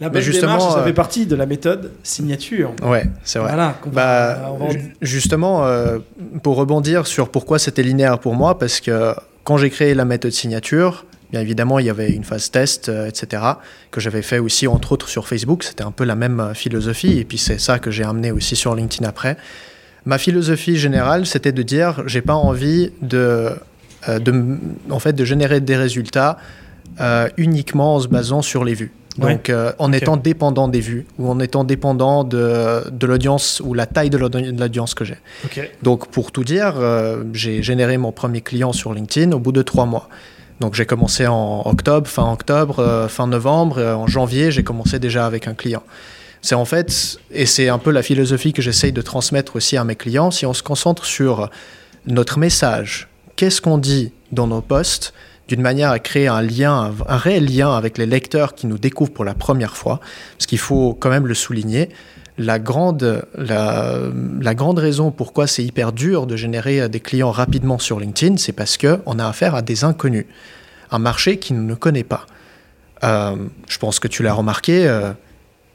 La bonne démarche, ça fait partie de la méthode signature. Ouais, c'est vrai. Voilà, justement, pour rebondir sur pourquoi c'était linéaire pour moi, parce que quand j'ai créé la méthode signature, bien évidemment, il y avait une phase test, etc., que j'avais fait aussi, entre autres, sur Facebook. C'était un peu la même philosophie. Et puis, c'est ça que j'ai amené aussi sur LinkedIn après. Ma philosophie générale, c'était de dire j'ai pas envie de générer des résultats uniquement en se basant sur les vues. Ouais. Donc, en étant dépendant des vues ou en étant dépendant de l'audience ou la taille de l'audience que j'ai. Okay. Donc, pour tout dire, j'ai généré mon premier client sur LinkedIn au bout de 3 mois. Donc, j'ai commencé en octobre, fin octobre, fin novembre. En janvier, j'ai commencé déjà avec un client. C'est en fait, et c'est un peu la philosophie que j'essaye de transmettre aussi à mes clients, si on se concentre sur notre message, qu'est-ce qu'on dit dans nos posts, d'une manière à créer un lien, un réel lien avec les lecteurs qui nous découvrent pour la première fois, parce qu'il faut quand même le souligner, la grande raison pourquoi c'est hyper dur de générer des clients rapidement sur LinkedIn, c'est parce qu'on a affaire à des inconnus, un marché qui ne connaît pas. Je pense que tu l'as remarqué,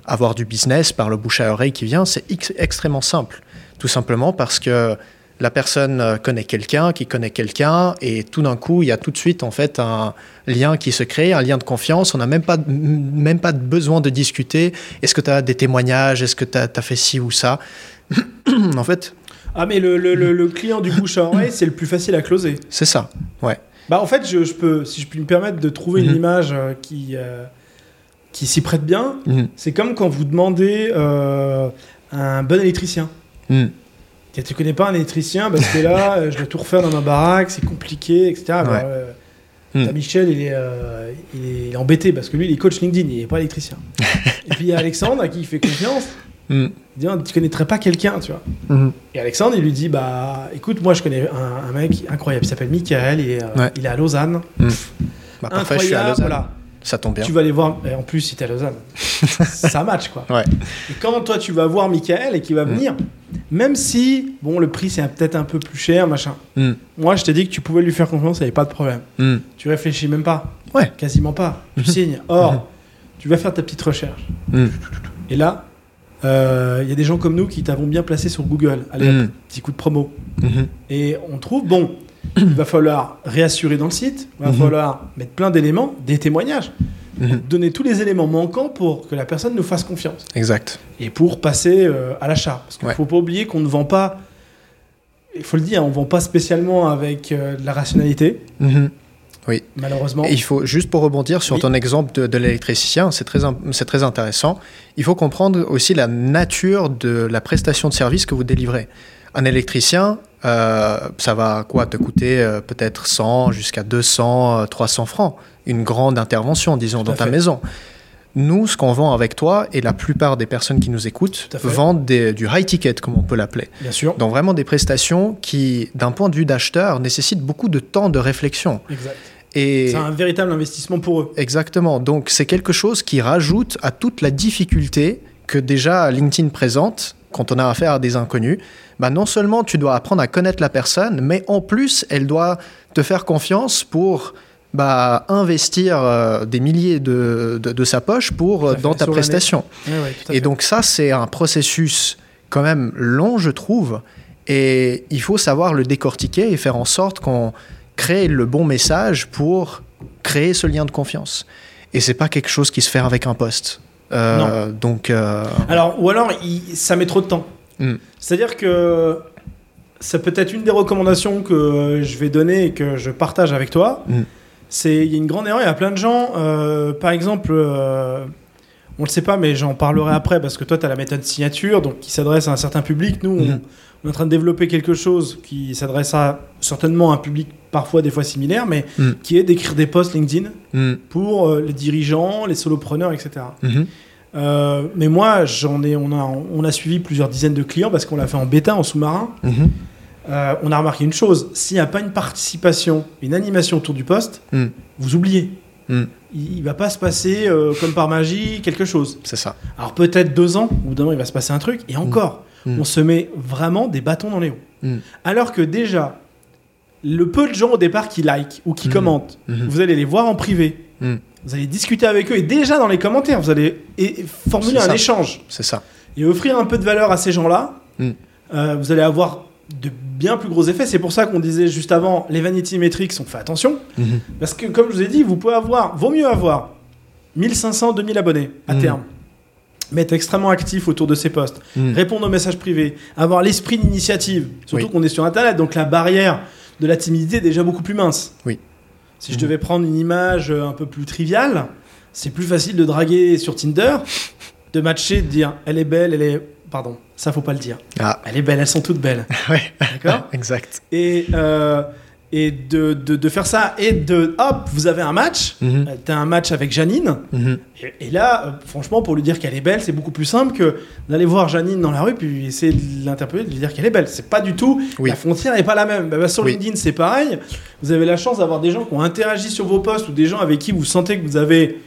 avoir du business par le bouche à oreille qui vient, c'est extrêmement simple. Tout simplement parce que la personne connaît quelqu'un, qui connaît quelqu'un, et tout d'un coup, il y a tout de suite en fait un lien qui se crée, un lien de confiance. On n'a même pas besoin de discuter. Est-ce que tu as des témoignages? Est-ce que tu as fait ci ou ça? En fait... Ah, mais le client du bouche à oreille, c'est le plus facile à closer. C'est ça, ouais. Bah, en fait, je peux, si je puis me permettre de trouver une image qui s'y prête bien, c'est comme quand vous demandez un bon électricien. Tu connais pas un électricien parce que là, je dois tout refaire dans ma baraque, c'est compliqué, etc. Ouais. Alors, Michel, il est embêté parce que lui, il est coach LinkedIn, il est pas électricien. Et puis il y a Alexandre à qui il fait confiance. Il dit, tu connaîtrais pas quelqu'un, tu vois. Et Alexandre, il lui dit, bah, écoute, moi, je connais un mec incroyable, il s'appelle Michael, il est à Lausanne. Bah, parfait, incroyable, je suis à Lausanne. Voilà. Ça tombe bien. Tu vas aller voir, et en plus, si t'es à Lausanne, ça match, quoi. Ouais. Et quand toi, tu vas voir Michael et qu'il va venir, même si, bon, le prix, c'est peut-être un peu plus cher, machin. Moi, je t'ai dit que tu pouvais lui faire confiance, il n'y avait pas de problème. Tu réfléchis même pas. Ouais. Quasiment pas. Tu signes. Or, tu vas faire ta petite recherche. Et là, il y a des gens comme nous qui t'avons bien placé sur Google. Allez, petit coup de promo. Et on trouve, bon... Il va falloir réassurer dans le site, il va falloir mettre plein d'éléments, des témoignages, donner tous les éléments manquants pour que la personne nous fasse confiance. Exact. Et pour passer à l'achat. Parce qu'il ne faut pas oublier qu'on ne vend pas, il faut le dire, on ne vend pas spécialement avec de la rationalité. Oui. Malheureusement. Et il faut, juste pour rebondir sur ton exemple de l'électricien, c'est très intéressant. Il faut comprendre aussi la nature de la prestation de service que vous délivrez. Un électricien, ça va quoi te coûter peut-être 100 jusqu'à 200, 300 francs. Une grande intervention, disons, dans ta maison. Nous, ce qu'on vend avec toi, et la plupart des personnes qui nous écoutent, vendent du high ticket, comme on peut l'appeler. Bien sûr. Donc vraiment des prestations qui, d'un point de vue d'acheteur, nécessitent beaucoup de temps de réflexion. Exact. Et c'est un véritable investissement pour eux. Exactement. Donc c'est quelque chose qui rajoute à toute la difficulté que déjà LinkedIn présente quand on a affaire à des inconnus. Bah non seulement tu dois apprendre à connaître la personne, mais en plus, elle doit te faire confiance pour investir des milliers de sa poche dans ta prestation. Et donc ça, c'est un processus quand même long, je trouve, et il faut savoir le décortiquer et faire en sorte créer le bon message pour créer ce lien de confiance. Et c'est pas quelque chose qui se fait avec un poste. Non. Donc, alors, ou alors, ça met trop de temps. C'est-à-dire que ça peut être une des recommandations que je vais donner et que je partage avec toi. Il y a une grande erreur, il y a plein de gens, par exemple, on le sait pas, mais j'en parlerai après, parce que toi, tu as la méthode signature, donc qui s'adresse à un certain public. Nous, on est en train de développer quelque chose qui s'adresse à certainement un public parfois, des fois similaire, mais qui est d'écrire des posts LinkedIn pour les dirigeants, les solopreneurs, etc. Mais moi, on a suivi plusieurs dizaines de clients parce qu'on l'a fait en bêta, en sous-marin. On a remarqué une chose, s'il n'y a pas une participation, une animation autour du poste, vous oubliez. Il ne va pas se passer comme par magie quelque chose. C'est ça. Alors peut-être 2 ans, au bout d'un an, il va se passer un truc, et encore, on se met vraiment des bâtons dans les roues. Alors que déjà, le peu de gens au départ qui like ou qui commentent, vous allez les voir en privé, vous allez discuter avec eux, et déjà dans les commentaires, vous allez formuler un échange. C'est ça. Et offrir un peu de valeur à ces gens-là, vous allez avoir de bien plus gros effets. C'est pour ça qu'on disait juste avant, les vanity metrics, on fait attention, parce que comme je vous ai dit, vous pouvez avoir, vaut mieux avoir 1500, 2000 abonnés à terme, mais être extrêmement actif autour de ses posts, répondre aux messages privés, avoir l'esprit d'initiative, surtout qu'on est sur Internet, donc la barrière de la timidité est déjà beaucoup plus mince. Si je devais prendre une image un peu plus triviale, c'est plus facile de draguer sur Tinder, de matcher, de dire elle est belle, elle est... Pardon, ça faut pas le dire. Ah. Elle est belle, elles sont toutes belles. Ouais. D'accord. Exact. Et de faire ça et de hop, vous avez un match. T'as un match avec Janine. Et là, franchement, pour lui dire qu'elle est belle, c'est beaucoup plus simple que d'aller voir Janine dans la rue puis essayer de l'interpeller, de lui dire qu'elle est belle. C'est pas du tout. La frontière n'est pas la même. Bah, sur LinkedIn, c'est pareil. Vous avez la chance d'avoir des gens qui ont interagi sur vos posts ou des gens avec qui vous sentez que vous avez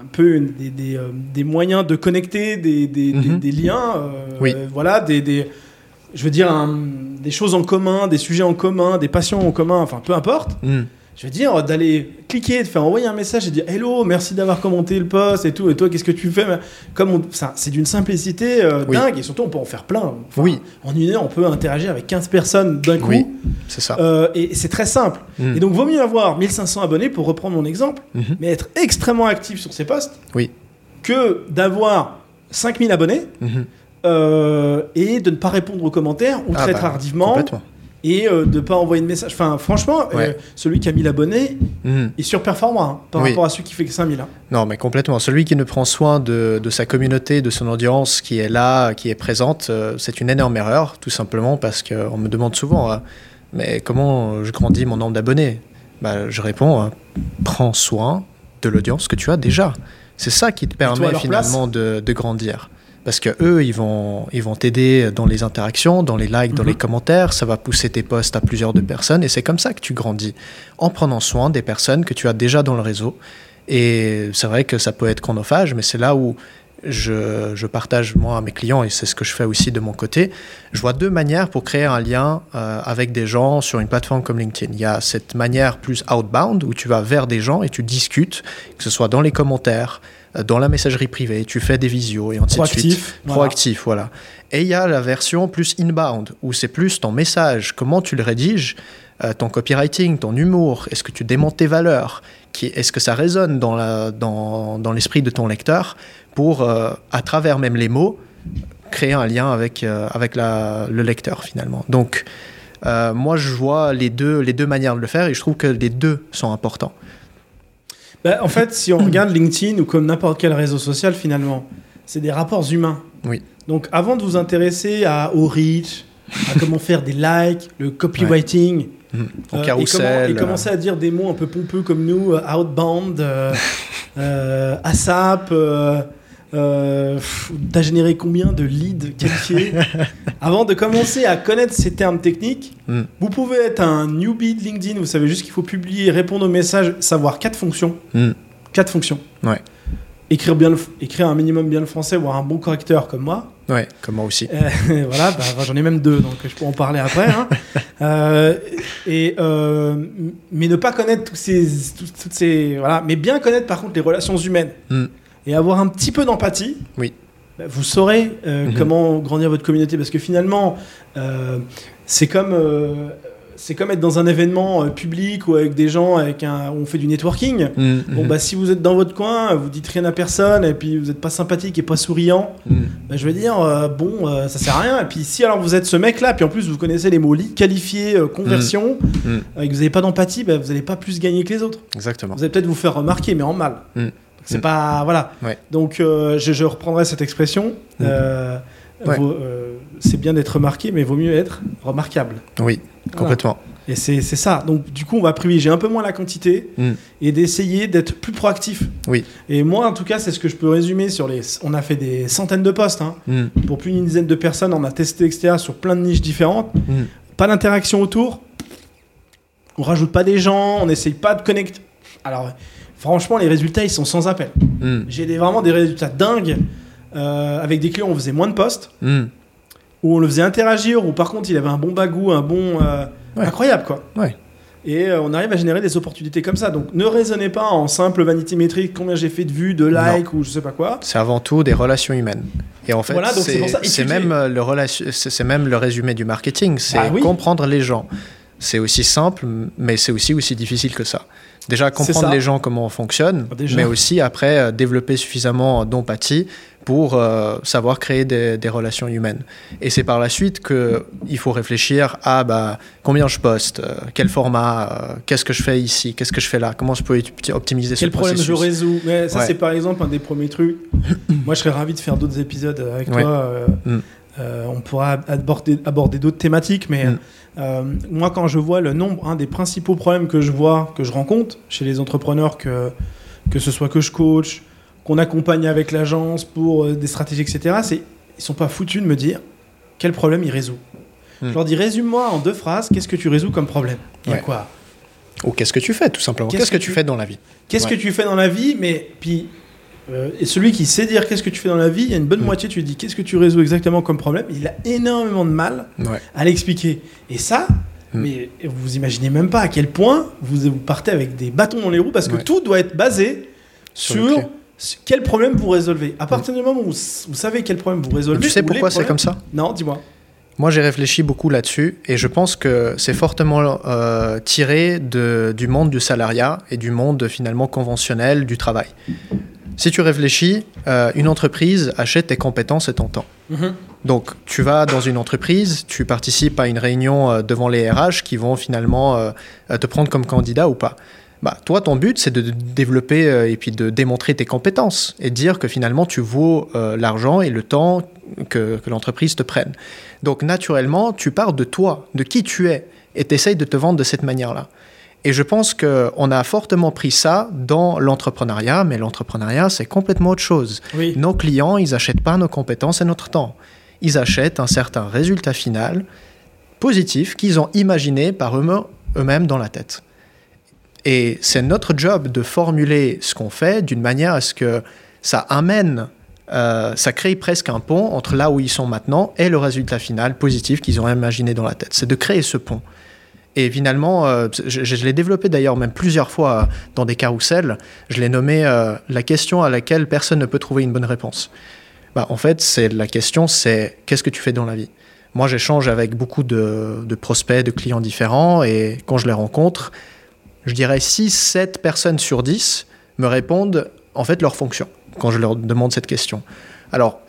un peu des moyens de connecter, des liens, voilà, je veux dire, des choses en commun, des sujets en commun, des passions en commun, enfin, peu importe. Je veux dire, d'aller cliquer, de faire envoyer un message et dire « Hello, merci d'avoir commenté le post et tout, et toi, qu'est-ce que tu fais ?» C'est d'une simplicité dingue, et surtout, on peut en faire plein. Enfin, en une heure, on peut interagir avec 15 personnes d'un coup. C'est ça. Et c'est très simple. Et donc, vaut mieux avoir 1500 abonnés, pour reprendre mon exemple, mais être extrêmement actif sur ses posts, que d'avoir 5000 abonnés et de ne pas répondre aux commentaires ou très tardivement. Complètement. Et de pas envoyer de message. Enfin, franchement, celui qui a 1000 abonnés est surperformant par rapport à celui qui fait que 5000. Non, mais complètement. Celui qui ne prend soin de sa communauté, de son audience qui est là, qui est présente, c'est une énorme erreur, tout simplement parce qu'on me demande souvent mais comment je grandis mon nombre d'abonnés ? Bah, je réponds prends soin de l'audience que tu as déjà. C'est ça qui te permet finalement de grandir. Parce qu'eux, ils vont t'aider dans les interactions, dans les likes, dans les commentaires. Ça va pousser tes posts à plusieurs de personnes. Et c'est comme ça que tu grandis, en prenant soin des personnes que tu as déjà dans le réseau. Et c'est vrai que ça peut être chronophage, mais c'est là où je partage, moi, à mes clients, et c'est ce que je fais aussi de mon côté. Je vois 2 manières pour créer un lien avec des gens sur une plateforme comme LinkedIn. Il y a cette manière plus outbound, où tu vas vers des gens et tu discutes, que ce soit dans les commentaires, dans la messagerie privée, tu fais des visios et ainsi de suite. Proactif, voilà. Et il y a la version plus inbound, où c'est plus ton message, comment tu le rédiges, ton copywriting, ton humour, est-ce que tu démontes tes valeurs, est-ce que ça résonne dans l'esprit de ton lecteur pour, à travers même les mots, créer un lien avec le lecteur finalement. Donc, moi je vois les deux manières de le faire et je trouve que les deux sont importants. Bah, en fait, si on regarde LinkedIn ou comme n'importe quel réseau social, finalement, c'est des rapports humains. Donc, avant de vous intéresser au reach, à comment faire des likes, le copywriting, carousel, et commencer à dire des mots un peu pompeux comme nous, outbound, ASAP, t'as généré combien de leads qualifiés? Avant de commencer à connaître ces termes techniques, vous pouvez être un newbie de LinkedIn, vous savez juste qu'il faut publier, répondre aux messages, savoir 4 fonctions. 4 fonctions. Ouais. Écrire un minimum bien le français, voire un bon correcteur comme moi. Ouais, comme moi aussi. Voilà, j'en ai même 2, donc je pourrais en parler après. Mais ne pas connaître toutes ces voilà, mais bien connaître par contre les relations humaines. Et avoir un petit peu d'empathie, vous saurez comment grandir votre communauté. Parce que finalement, c'est comme c'est comme être dans un événement public ou avec des gens avec un, où on fait du networking. Bon, bah, si vous êtes dans votre coin, vous dites rien à personne et puis vous n'êtes pas sympathique et pas souriant, bah, je vais dire, ça sert à rien. Et puis si alors vous êtes ce mec-là, puis en plus vous connaissez les mots lead, qualifié, conversion, et que vous n'avez pas d'empathie, bah, vous n'allez pas plus gagner que les autres. Exactement. Vous allez peut-être vous faire remarquer, mais en mal. C'est pas... Voilà. Ouais. Donc, je reprendrai cette expression. C'est bien d'être remarqué, mais vaut mieux être remarquable. Oui, complètement. Voilà. Et c'est ça. Donc, du coup, on va privilégier un peu moins la quantité et d'essayer d'être plus proactif. Oui. Et moi, en tout cas, c'est ce que je peux résumer sur les... On a fait des centaines de postes. Hein. Pour plus d'une dizaine de personnes, on a testé, etc., sur plein de niches différentes. Pas d'interaction autour. On rajoute pas des gens. On n'essaye pas de connecter. Alors... Franchement, les résultats, ils sont sans appel. J'ai vraiment des résultats dingues. Avec des clients, on faisait moins de postes, où on le faisait interagir, où par contre, il avait un bon bagou, un bon... Incroyable, quoi. Ouais. Et on arrive à générer des opportunités comme ça. Donc, ne raisonnez pas en simple vanité métrique, combien j'ai fait de vues, de likes, ou je sais pas quoi. C'est avant tout des relations humaines. Et en fait, voilà, c'est même le résumé du marketing. C'est comprendre les gens. C'est aussi simple, mais c'est aussi difficile que ça. Déjà, comprendre les gens, comment on fonctionne, mais aussi après développer suffisamment d'empathie pour savoir créer des relations humaines. Et c'est par la suite qu'il faut réfléchir à combien je poste, quel format, qu'est-ce que je fais ici, qu'est-ce que je fais là, comment je peux optimiser ce processus. Quel problème je résous. Mais ça, c'est par exemple un des premiers trucs. Moi, je serais ravi de faire d'autres épisodes avec toi. On pourra aborder d'autres thématiques, mais moi, quand je vois le nombre, un des principaux problèmes que je rencontre chez les entrepreneurs, que ce soit que je coach, qu'on accompagne avec l'agence pour des stratégies, etc., c'est ils sont pas foutus de me dire quel problème ils résout. Je leur dis, résume-moi en 2 phrases, qu'est-ce que tu résous comme problème ? Il y a quoi ? Ou qu'est-ce que tu fais, tout simplement ? Qu'est-ce que tu fais dans la vie ? Qu'est-ce que tu fais dans la vie, mais puis... et celui qui sait dire qu'est-ce que tu fais dans la vie, il y a une bonne moitié, tu lui dis qu'est-ce que tu résous exactement comme problème, il a énormément de mal à l'expliquer. Et ça, mais vous imaginez même pas à quel point vous partez avec des bâtons dans les roues, parce que tout doit être basé sur quel problème vous résolvez. À partir du moment où vous savez quel problème vous résolvez... Tu sais pourquoi c'est comme ça ? Non, dis-moi. Moi, j'ai réfléchi beaucoup là-dessus et je pense que c'est fortement tiré du monde du salariat et du monde finalement conventionnel du travail. Si tu réfléchis, une entreprise achète tes compétences et ton temps. Donc, tu vas dans une entreprise, tu participes à une réunion devant les RH qui vont finalement te prendre comme candidat ou pas. Bah, toi, ton but, c'est de développer et puis de démontrer tes compétences et dire que finalement, tu vaux l'argent et le temps que l'entreprise te prenne. Donc, naturellement, tu pars de toi, de qui tu es, et tu essayes de te vendre de cette manière-là. Et je pense qu'on a fortement pris ça dans l'entrepreneuriat, mais l'entrepreneuriat, c'est complètement autre chose. Oui. Nos clients, ils n'achètent pas nos compétences et notre temps. Ils achètent un certain résultat final positif qu'ils ont imaginé par eux-mêmes dans la tête. Et c'est notre job de formuler ce qu'on fait d'une manière à ce que ça amène, ça crée presque un pont entre là où ils sont maintenant et le résultat final positif qu'ils ont imaginé dans la tête. C'est de créer ce pont. Et finalement, je l'ai développé d'ailleurs même plusieurs fois dans des carousels. Je l'ai nommé la question à laquelle personne ne peut trouver une bonne réponse. Bah, en fait, la question, c'est qu'est-ce que tu fais dans la vie ? Moi, j'échange avec beaucoup de prospects, de clients différents. Et quand je les rencontre, je dirais 6-7 personnes sur 10 me répondent en fait leur fonction quand je leur demande cette question. Alors,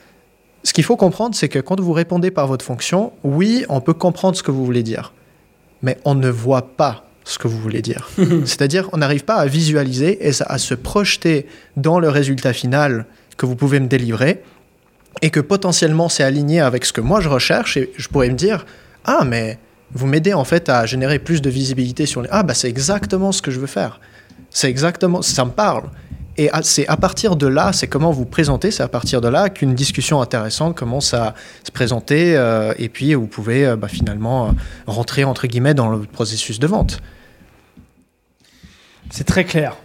ce qu'il faut comprendre, c'est que quand vous répondez par votre fonction, oui, on peut comprendre ce que vous voulez dire. Mais on ne voit pas ce que vous voulez dire. C'est-à-dire, on n'arrive pas à visualiser et à se projeter dans le résultat final que vous pouvez me délivrer et que potentiellement c'est aligné avec ce que moi je recherche et je pourrais me dire « Ah, mais vous m'aidez en fait à générer plus de visibilité sur les... Ah, bah c'est exactement ce que je veux faire. C'est exactement... Ça me parle. » Et c'est à partir de là, c'est comment vous présentez, c'est à partir de là qu'une discussion intéressante commence à se présenter et puis vous pouvez finalement rentrer entre guillemets dans le processus de vente. C'est très clair.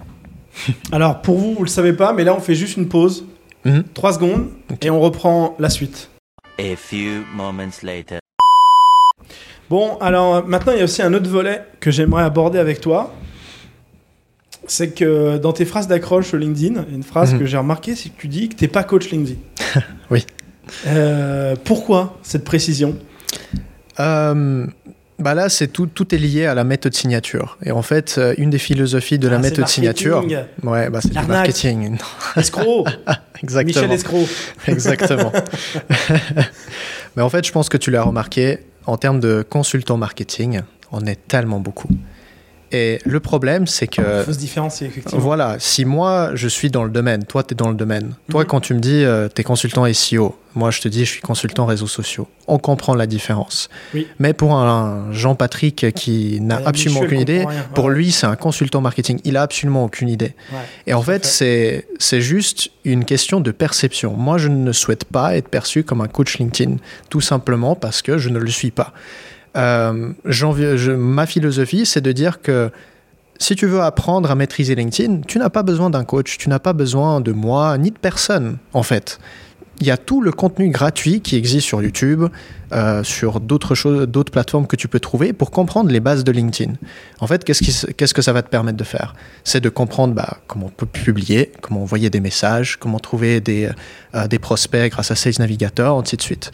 Alors pour vous le savez pas, mais là on fait juste une pause, 3 secondes et on reprend la suite. A few moments later. Bon, alors maintenant il y a aussi un autre volet que j'aimerais aborder avec toi. C'est que dans tes phrases d'accroche sur LinkedIn, une phrase que j'ai remarquée, c'est que tu dis que tu n'es pas coach LinkedIn. Pourquoi cette précision Bah là, c'est tout est lié à la méthode signature. Et en fait, une des philosophies de la méthode signature, ouais, bah c'est du marketing. Escroc. Exactement. Michel Escroc. Exactement. Mais en fait, je pense que tu l'as remarqué, en termes de consultants marketing, on est tellement beaucoup. Et le problème, c'est que... Il faut se différencier, effectivement. Voilà, si moi, je suis dans le domaine, toi, tu es dans le domaine. Mm-hmm. Toi, quand tu me dis, t'es consultant SEO, moi, je te dis, je suis consultant réseaux sociaux. On comprend la différence. Oui. Mais pour un Jean-Patrick qui n'a absolument aucune idée, rien, pour lui, c'est un consultant marketing. Il n'a absolument aucune idée. Ouais, et en fait, c'est juste une question de perception. Moi, je ne souhaite pas être perçu comme un coach LinkedIn, tout simplement parce que je ne le suis pas. Ma philosophie, c'est de dire que si tu veux apprendre à maîtriser LinkedIn, tu n'as pas besoin d'un coach, tu n'as pas besoin de moi, ni de personne, en fait. Il y a tout le contenu gratuit qui existe sur YouTube, sur d'autres plateformes que tu peux trouver pour comprendre les bases de LinkedIn. En fait, qu'est-ce que ça va te permettre de faire ? C'est de comprendre comment on peut publier, comment envoyer des messages, comment trouver des prospects grâce à Sales Navigator, ainsi de suite.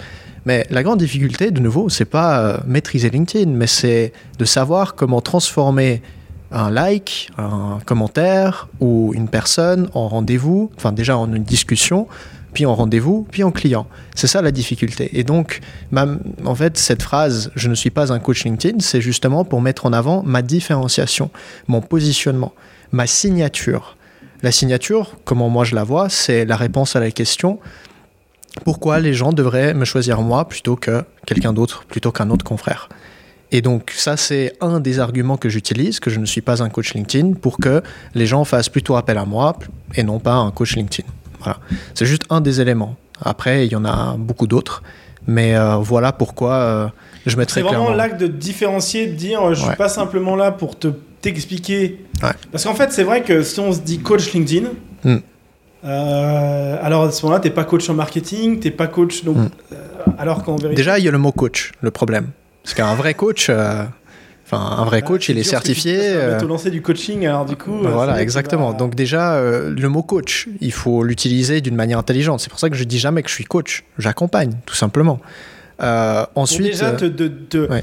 Mais la grande difficulté, de nouveau, c'est pas maîtriser LinkedIn, mais c'est de savoir comment transformer un like, un commentaire ou une personne en rendez-vous, enfin déjà en une discussion, puis en rendez-vous, puis en client. C'est ça la difficulté. Et donc, en fait, cette phrase « je ne suis pas un coach LinkedIn », c'est justement pour mettre en avant ma différenciation, mon positionnement, ma signature. La signature, comment moi je la vois, c'est la réponse à la question « pourquoi les gens devraient me choisir moi plutôt que quelqu'un d'autre, plutôt qu'un autre confrère ?» Et donc ça, c'est un des arguments que j'utilise, que je ne suis pas un coach LinkedIn, pour que les gens fassent plutôt appel à moi et non pas un coach LinkedIn. Voilà. C'est juste un des éléments. Après, il y en a beaucoup d'autres. Mais voilà pourquoi je mettrais clairement... C'est vraiment l'acte de différencier, de dire « je ne suis pas simplement là pour t'expliquer ». Parce qu'en fait, c'est vrai que si on se dit « coach LinkedIn », alors à ce moment-là, tu n'es pas coach en marketing, tu n'es pas coach... Donc, alors qu'en vérité... Déjà, il y a le mot « coach », le problème. Parce qu'un vrai coach... Enfin, un vrai coach, il est certifié. On va te lancer du coaching, alors du coup... Voilà, exactement. Donc déjà, le mot coach, il faut l'utiliser d'une manière intelligente. C'est pour ça que je ne dis jamais que je suis coach. J'accompagne, tout simplement. Ensuite... Pour déjà,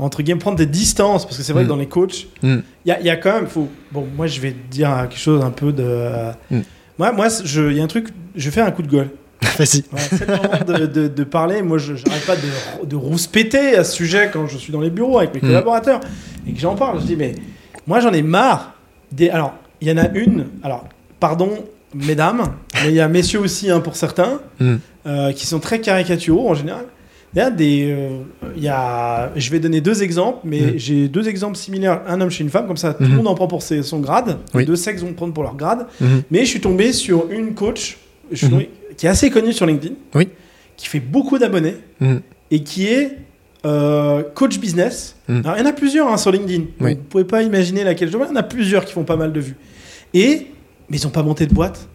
entre guillemets, prendre des distances, parce que c'est vrai que dans les coachs, il y a quand même... Bon, moi, je vais dire quelque chose un peu de... Moi, il y a un truc, je vais faire un coup de gueule. Vas-y. Ouais, c'est le moment de parler. Moi, je n'arrête pas de rouspéter à ce sujet quand je suis dans les bureaux avec mes collaborateurs et que j'en parle. Je dis, mais moi, j'en ai marre. Alors, il y en a une. Alors, pardon, mesdames, mais il y a messieurs aussi, pour certains, qui sont très caricaturaux en général. Je vais donner deux exemples, mais j'ai deux exemples similaires, un homme chez une femme, comme ça, tout le monde en prend pour son grade. Oui. Les deux sexes vont prendre pour leur grade. Mais je suis tombé sur une coach. Qui est assez connue sur LinkedIn, qui fait beaucoup d'abonnés et qui est coach business. Alors, il y en a plusieurs sur LinkedIn. Oui. Vous ne pouvez pas imaginer laquelle je vois. Il y en a plusieurs qui font pas mal de vues. Mais ils n'ont pas monté de boîte.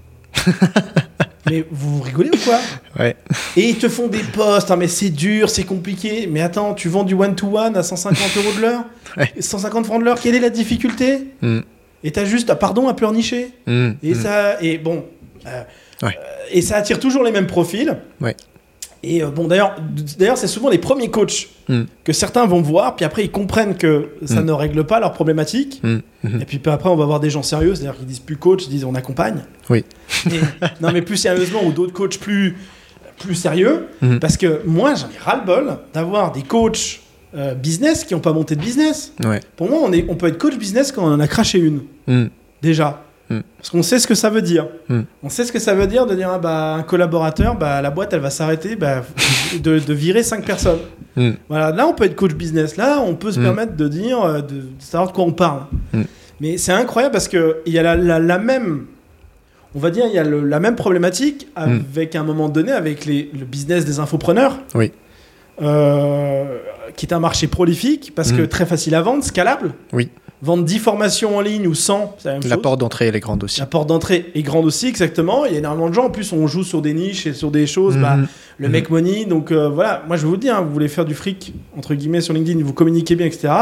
Mais vous rigolez ou quoi ? Ouais. Et ils te font des posts. Mais c'est dur, c'est compliqué. Mais attends, tu vends du one-to-one à 150 € de l'heure, 150 francs de l'heure. Quelle est la difficulté ? Et tu as juste, à pleurnicher. Et bon... et ça attire toujours les mêmes profils. Ouais. Et bon, d'ailleurs, c'est souvent les premiers coachs que certains vont voir, puis après ils comprennent que ça ne règle pas leurs problématiques. Et puis après, on va voir des gens sérieux, c'est-à-dire qu'ils disent plus coach, ils disent on accompagne. Oui. Non, mais plus sérieusement, ou d'autres coachs plus sérieux, parce que moi, j'en ai ras-le-bol d'avoir des coachs business qui n'ont pas monté de business. Ouais. Pour moi, on peut être coach business quand on en a craché une déjà. Parce qu'on sait ce que ça veut dire. On sait ce que ça veut dire de dire un collaborateur, la boîte elle va s'arrêter de virer 5 personnes. Voilà, là on peut être coach business, là on peut se permettre de dire, de savoir de quoi on parle. Mais c'est incroyable parce qu'il y a la même, on va dire, il y a la même problématique avec à un moment donné avec le business des infopreneurs. Oui. Qui est un marché prolifique parce que très facile à vendre, scalable. Oui. Vendre 10 formations en ligne ou 100, c'est la même chose. La porte d'entrée, elle est grande aussi. La porte d'entrée est grande aussi, exactement. Il y a énormément de gens. En plus, on joue sur des niches et sur des choses. Le make money. Donc voilà, moi je vais vous dire, vous voulez faire du fric, entre guillemets, sur LinkedIn, vous communiquez bien, etc.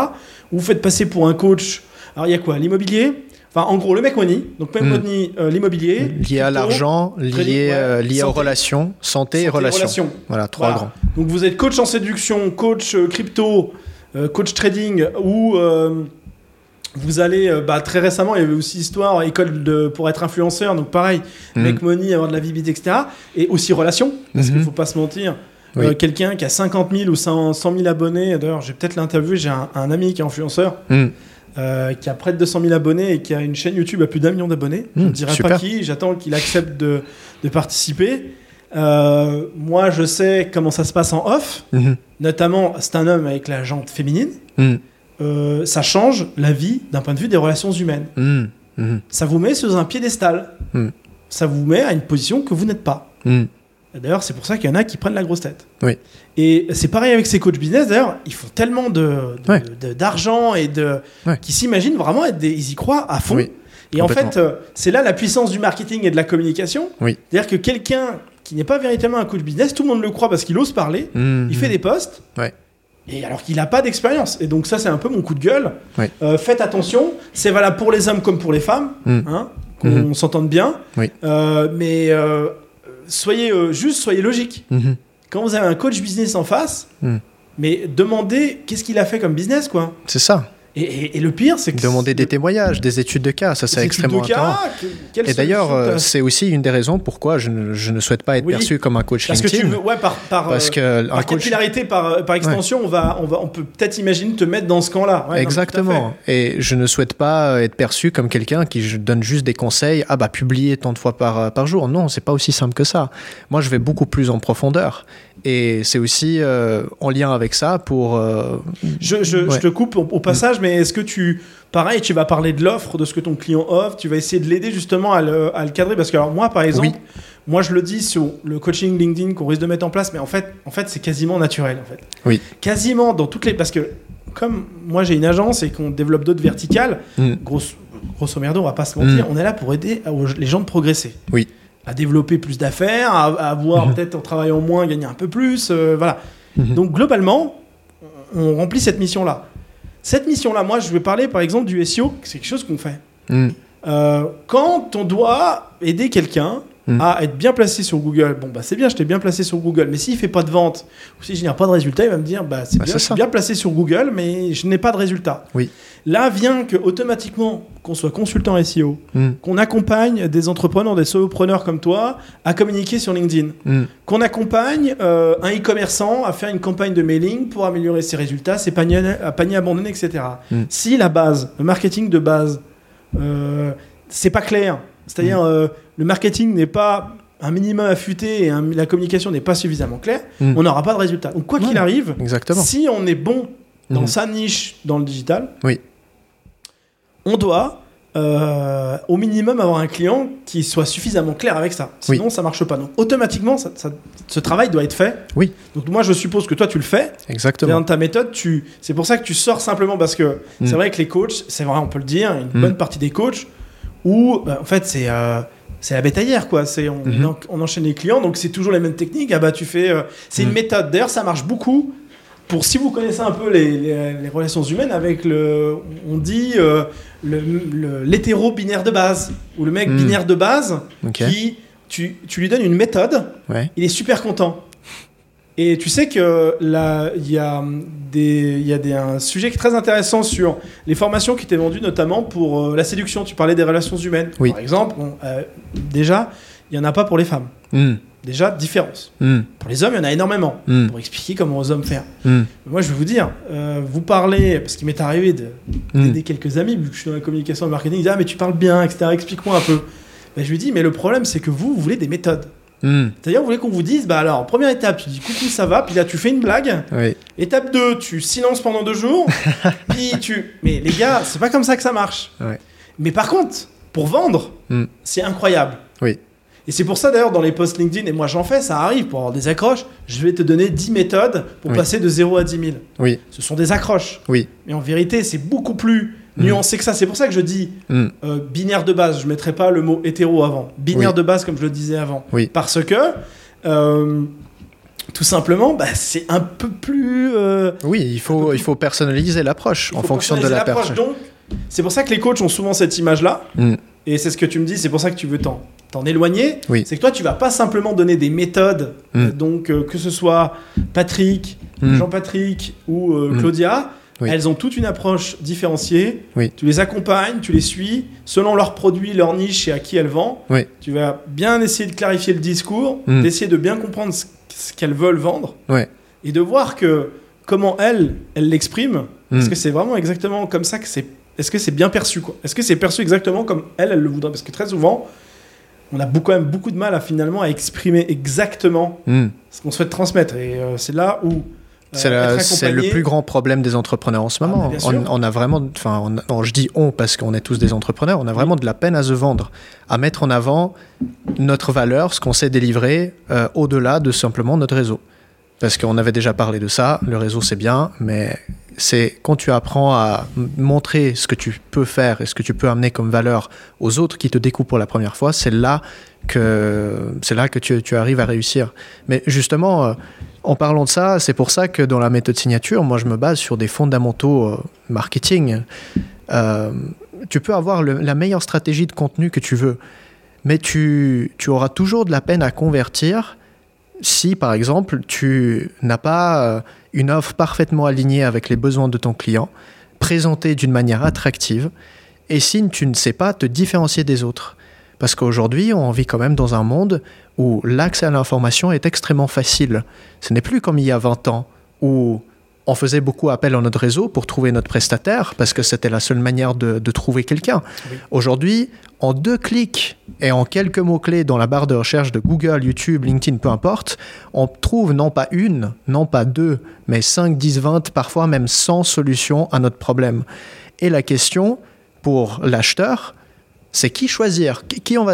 Vous faites passer pour un coach. Alors il y a quoi ? L'immobilier, Enfin, en gros, le Mecmony, donc Mecmony, l'immobilier. Lié à l'argent, lié aux relations, santé et relations. Voilà, trois grands. Donc, vous êtes coach en séduction, coach crypto, coach trading, ou vous allez, très récemment, il y avait aussi l'histoire, école pour être influenceur, donc pareil, Mecmony, avoir de la visibilité, etc. Et aussi relations, parce qu'il ne faut pas se mentir. Oui. Quelqu'un qui a 50 000 ou 100 000 abonnés, d'ailleurs, j'ai peut-être l'interview, j'ai un ami qui est influenceur. Qui a près de 200 000 abonnés et qui a une chaîne YouTube à plus d'1 million d'abonnés. Je ne dirai pas qui, j'attends qu'il accepte de participer. Moi, je sais comment ça se passe en off. Notamment, c'est un homme avec la jante féminine. Ça change la vie d'un point de vue des relations humaines. Ça vous met sur un piédestal. Ça vous met à une position que vous n'êtes pas. D'ailleurs, c'est pour ça qu'il y en a qui prennent la grosse tête. Oui. Et c'est pareil avec ces coachs business. D'ailleurs, ils font tellement d'argent et qu'ils s'imaginent vraiment ils y croient à fond. Oui. Et en fait, c'est là la puissance du marketing et de la communication. Oui. C'est-à-dire que quelqu'un qui n'est pas véritablement un coach business, tout le monde le croit parce qu'il ose parler, il fait des posts, et alors qu'il n'a pas d'expérience. Et donc ça, c'est un peu mon coup de gueule. Oui. Faites attention, c'est valable pour les hommes comme pour les femmes, qu'on s'entende bien. Oui. Mais soyez soyez logique. Quand vous avez un coach business en face, mais demandez qu'est-ce qu'il a fait comme business, quoi. C'est ça. Et le pire, c'est que... Demandez des témoignages, des études de cas, ça c'est extrêmement important. Et d'ailleurs, c'est aussi une des raisons pourquoi je ne souhaite pas être perçu comme un coach LinkedIn. Parce que tu veux, par capillarité, par extension, on peut peut-être imaginer te mettre dans ce camp-là. Ouais, exactement. Et je ne souhaite pas être perçu comme quelqu'un qui donne juste des conseils, publier tant de fois par jour. Non, c'est pas aussi simple que ça. Moi, je vais beaucoup plus en profondeur. Et c'est aussi en lien avec ça pour... Je te coupe au passage, mais est-ce que tu vas parler de l'offre, de ce que ton client offre, tu vas essayer de l'aider justement à le cadrer, parce que alors moi, par exemple, moi je le dis sur le coaching LinkedIn qu'on risque de mettre en place, mais en fait c'est quasiment naturel. En fait. Oui. Quasiment dans toutes les... Parce que comme moi j'ai une agence et qu'on développe d'autres verticales, grosso merdo, on va pas se mentir, on est là pour aider les gens de progresser. Oui. À développer plus d'affaires, à avoir peut-être en travaillant moins, gagner un peu plus, voilà. Donc globalement, on remplit cette mission-là. Cette mission-là, moi je vais parler par exemple du SEO, c'est quelque chose qu'on fait. Quand on doit aider quelqu'un à être bien placé sur Google, c'est bien, je t'ai bien placé sur Google, mais s'il ne fait pas de vente, ou s'il ne génère pas de résultat, il va me dire, c'est bien, je suis bien placé sur Google, mais je n'ai pas de résultat. Oui. Là vient que automatiquement, qu'on soit consultant SEO, qu'on accompagne des entrepreneurs, des solopreneurs comme toi, à communiquer sur LinkedIn, qu'on accompagne un e-commerçant à faire une campagne de mailing pour améliorer ses résultats, ses paniers abandonnés, etc. Si la base, le marketing de base, c'est pas clair, c'est-à-dire le marketing n'est pas un minimum affûté et la communication n'est pas suffisamment claire, on n'aura pas de résultat. Donc quoi qu'il arrive, exactement. Si on est bon dans sa niche, dans le digital, on doit au minimum avoir un client qui soit suffisamment clair avec ça. Sinon, ça ne marche pas. Donc automatiquement, ce travail doit être fait. Oui. Donc moi, je suppose que toi, tu le fais. Exactement. Et dans ta méthode, c'est pour ça que tu sors simplement parce que c'est vrai que les coachs, c'est vrai, on peut le dire, une bonne partie des coachs, où en fait c'est la bétaillère, quoi. On enchaîne les clients, donc c'est toujours les mêmes techniques. Tu fais c'est une méthode. D'ailleurs, ça marche beaucoup pour, si vous connaissez un peu les relations humaines, avec l'hétéro binaire de base, ou le mec binaire de base, qui tu lui donnes une méthode, il est super content. Et tu sais que là, il y a un sujet qui est très intéressant sur les formations qui étaient vendues, notamment pour la séduction. Tu parlais des relations humaines. Oui. Par exemple, déjà, il n'y en a pas pour les femmes. Déjà, différence. Pour les hommes, il y en a énormément. Pour expliquer comment aux hommes faire. Moi, je vais vous dire, vous parlez, parce qu'il m'est arrivé d'aider quelques amis, vu que je suis dans la communication et le marketing, ils disent « Ah, mais tu parles bien, etc. Explique-moi un peu. » Je lui dis « Mais le problème, c'est que vous voulez des méthodes. » C'est-à-dire, vous voulez qu'on vous dise, alors, première étape, tu dis coucou, ça va, puis là, tu fais une blague. Oui. Étape 2, tu silences pendant 2 jours, puis tu. Mais les gars, c'est pas comme ça que ça marche. Ouais. Mais par contre, pour vendre, c'est incroyable. Oui. Et c'est pour ça, d'ailleurs, dans les posts LinkedIn, et moi j'en fais, ça arrive, pour avoir des accroches, je vais te donner 10 méthodes pour passer de 0 à 10 000. Oui. Ce sont des accroches. Oui. Mais en vérité, c'est beaucoup plus nuancé que ça. C'est pour ça que je dis binaire de base. Je ne mettrai pas le mot hétéro avant. Binaire de base, comme je le disais avant. Oui. Parce que, tout simplement, c'est un peu plus... il faut personnaliser l'approche en fonction de la personne. Donc, C'est pour ça que les coachs ont souvent cette image-là. Mm. Et c'est ce que tu me dis, c'est pour ça que tu veux t'en éloigner. Oui. C'est que toi, tu vas pas simplement donner des méthodes. Mm. Donc, que ce soit Patrick, Jean-Patrick ou Claudia, oui. Elles ont toute une approche différenciée. Oui. Tu les accompagnes, tu les suis, selon leurs produits, leur niche et à qui elles vendent. Oui. Tu vas bien essayer de clarifier le discours, d'essayer de bien comprendre ce qu'elles veulent vendre, ouais. Et de voir que comment elles l'expriment. Est-ce que c'est vraiment exactement comme ça que c'est? Est-ce que c'est bien perçu, quoi? Est-ce que c'est perçu exactement comme elle le voudrait? Parce que très souvent, on a quand même beaucoup de mal à exprimer exactement ce qu'on souhaite transmettre. Et c'est là où c'est le plus grand problème des entrepreneurs en ce moment. On a vraiment, enfin, je dis on parce qu'on est tous des entrepreneurs. On a vraiment de la peine à se vendre, à mettre en avant notre valeur, ce qu'on sait délivrer au-delà de simplement notre réseau. Parce qu'on avait déjà parlé de ça, le réseau c'est bien, mais c'est quand tu apprends à montrer ce que tu peux faire et ce que tu peux amener comme valeur aux autres qui te découvrent pour la première fois, c'est là que tu arrives à réussir. Mais justement, en parlant de ça, c'est pour ça que dans la méthode signature, moi je me base sur des fondamentaux marketing. Tu peux avoir la meilleure stratégie de contenu que tu veux, mais tu auras toujours de la peine à convertir si, par exemple, tu n'as pas une offre parfaitement alignée avec les besoins de ton client, présentée d'une manière attractive, et si tu ne sais pas te différencier des autres. Parce qu'aujourd'hui, on vit quand même dans un monde où l'accès à l'information est extrêmement facile. Ce n'est plus comme il y a 20 ans, où on faisait beaucoup appel à notre réseau pour trouver notre prestataire, parce que c'était la seule manière de trouver quelqu'un. Oui. Aujourd'hui, en 2 clics et en quelques mots-clés dans la barre de recherche de Google, YouTube, LinkedIn, peu importe, on trouve non pas 1, non pas 2, mais 5, 10, 20, parfois même 100 solutions à notre problème. Et la question pour l'acheteur, c'est qui choisir, qui on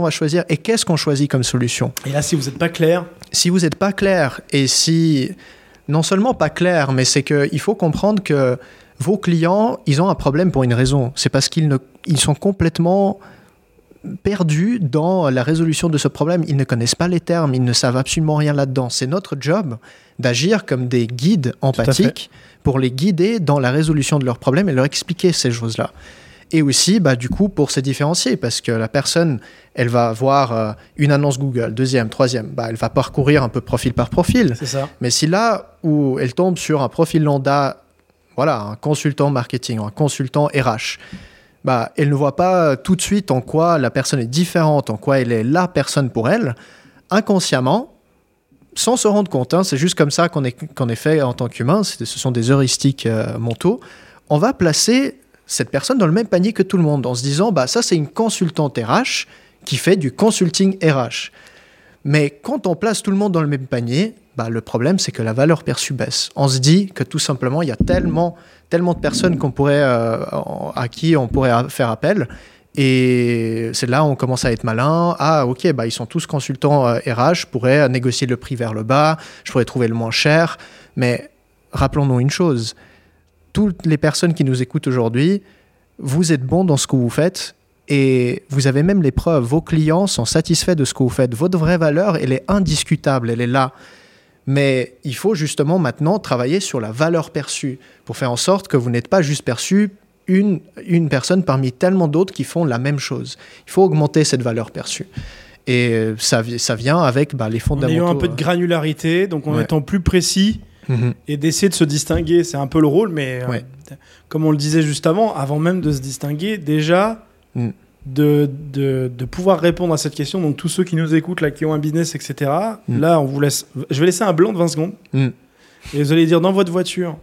va choisir et qu'est-ce qu'on choisit comme solution. Et là, si vous n'êtes pas clair... Si vous n'êtes pas clair et si... Non seulement pas clair, mais c'est qu'il faut comprendre que vos clients, ils ont un problème pour une raison. C'est parce qu'ils sont complètement perdus dans la résolution de ce problème. Ils ne connaissent pas les termes, ils ne savent absolument rien là-dedans. C'est notre job d'agir comme des guides empathiques pour les guider dans la résolution de leurs problèmes et leur expliquer ces choses-là. Et aussi, du coup, pour se différencier, parce que la personne, elle va voir une annonce Google, 2e, 3e, elle va parcourir un peu profil par profil. C'est ça. Mais si là où elle tombe sur un profil lambda, voilà, un consultant marketing, un consultant RH, elle ne voit pas tout de suite en quoi la personne est différente, en quoi elle est la personne pour elle, inconsciemment, sans se rendre compte, c'est juste comme ça qu'on est fait en tant qu'humain, ce sont des heuristiques mentaux, on va placer cette personne dans le même panier que tout le monde en se disant ça c'est une consultante RH qui fait du consulting RH. Mais quand on place tout le monde dans le même panier, le problème c'est que la valeur perçue baisse. On se dit que tout simplement il y a tellement de personnes qu'on pourrait à qui on pourrait faire appel et c'est là où on commence à être malin. Ils sont tous consultants RH, je pourrais négocier le prix vers le bas, je pourrais trouver le moins cher, mais rappelons-nous une chose. Toutes les personnes qui nous écoutent aujourd'hui, vous êtes bons dans ce que vous faites et vous avez même les preuves. Vos clients sont satisfaits de ce que vous faites. Votre vraie valeur, elle est indiscutable, elle est là. Mais il faut justement maintenant travailler sur la valeur perçue pour faire en sorte que vous n'êtes pas juste perçu une personne parmi tellement d'autres qui font la même chose. Il faut augmenter cette valeur perçue. Et ça vient avec les fondamentaux. En ayant un peu de granularité, donc en étant plus précis... et d'essayer de se distinguer, c'est un peu le rôle, mais comme on le disait juste avant même de se distinguer, déjà de pouvoir répondre à cette question. Donc tous ceux qui nous écoutent là, qui ont un business, etc. Là, on vous laisse. Je vais laisser un blanc de 20 secondes et vous allez dire dans votre voiture,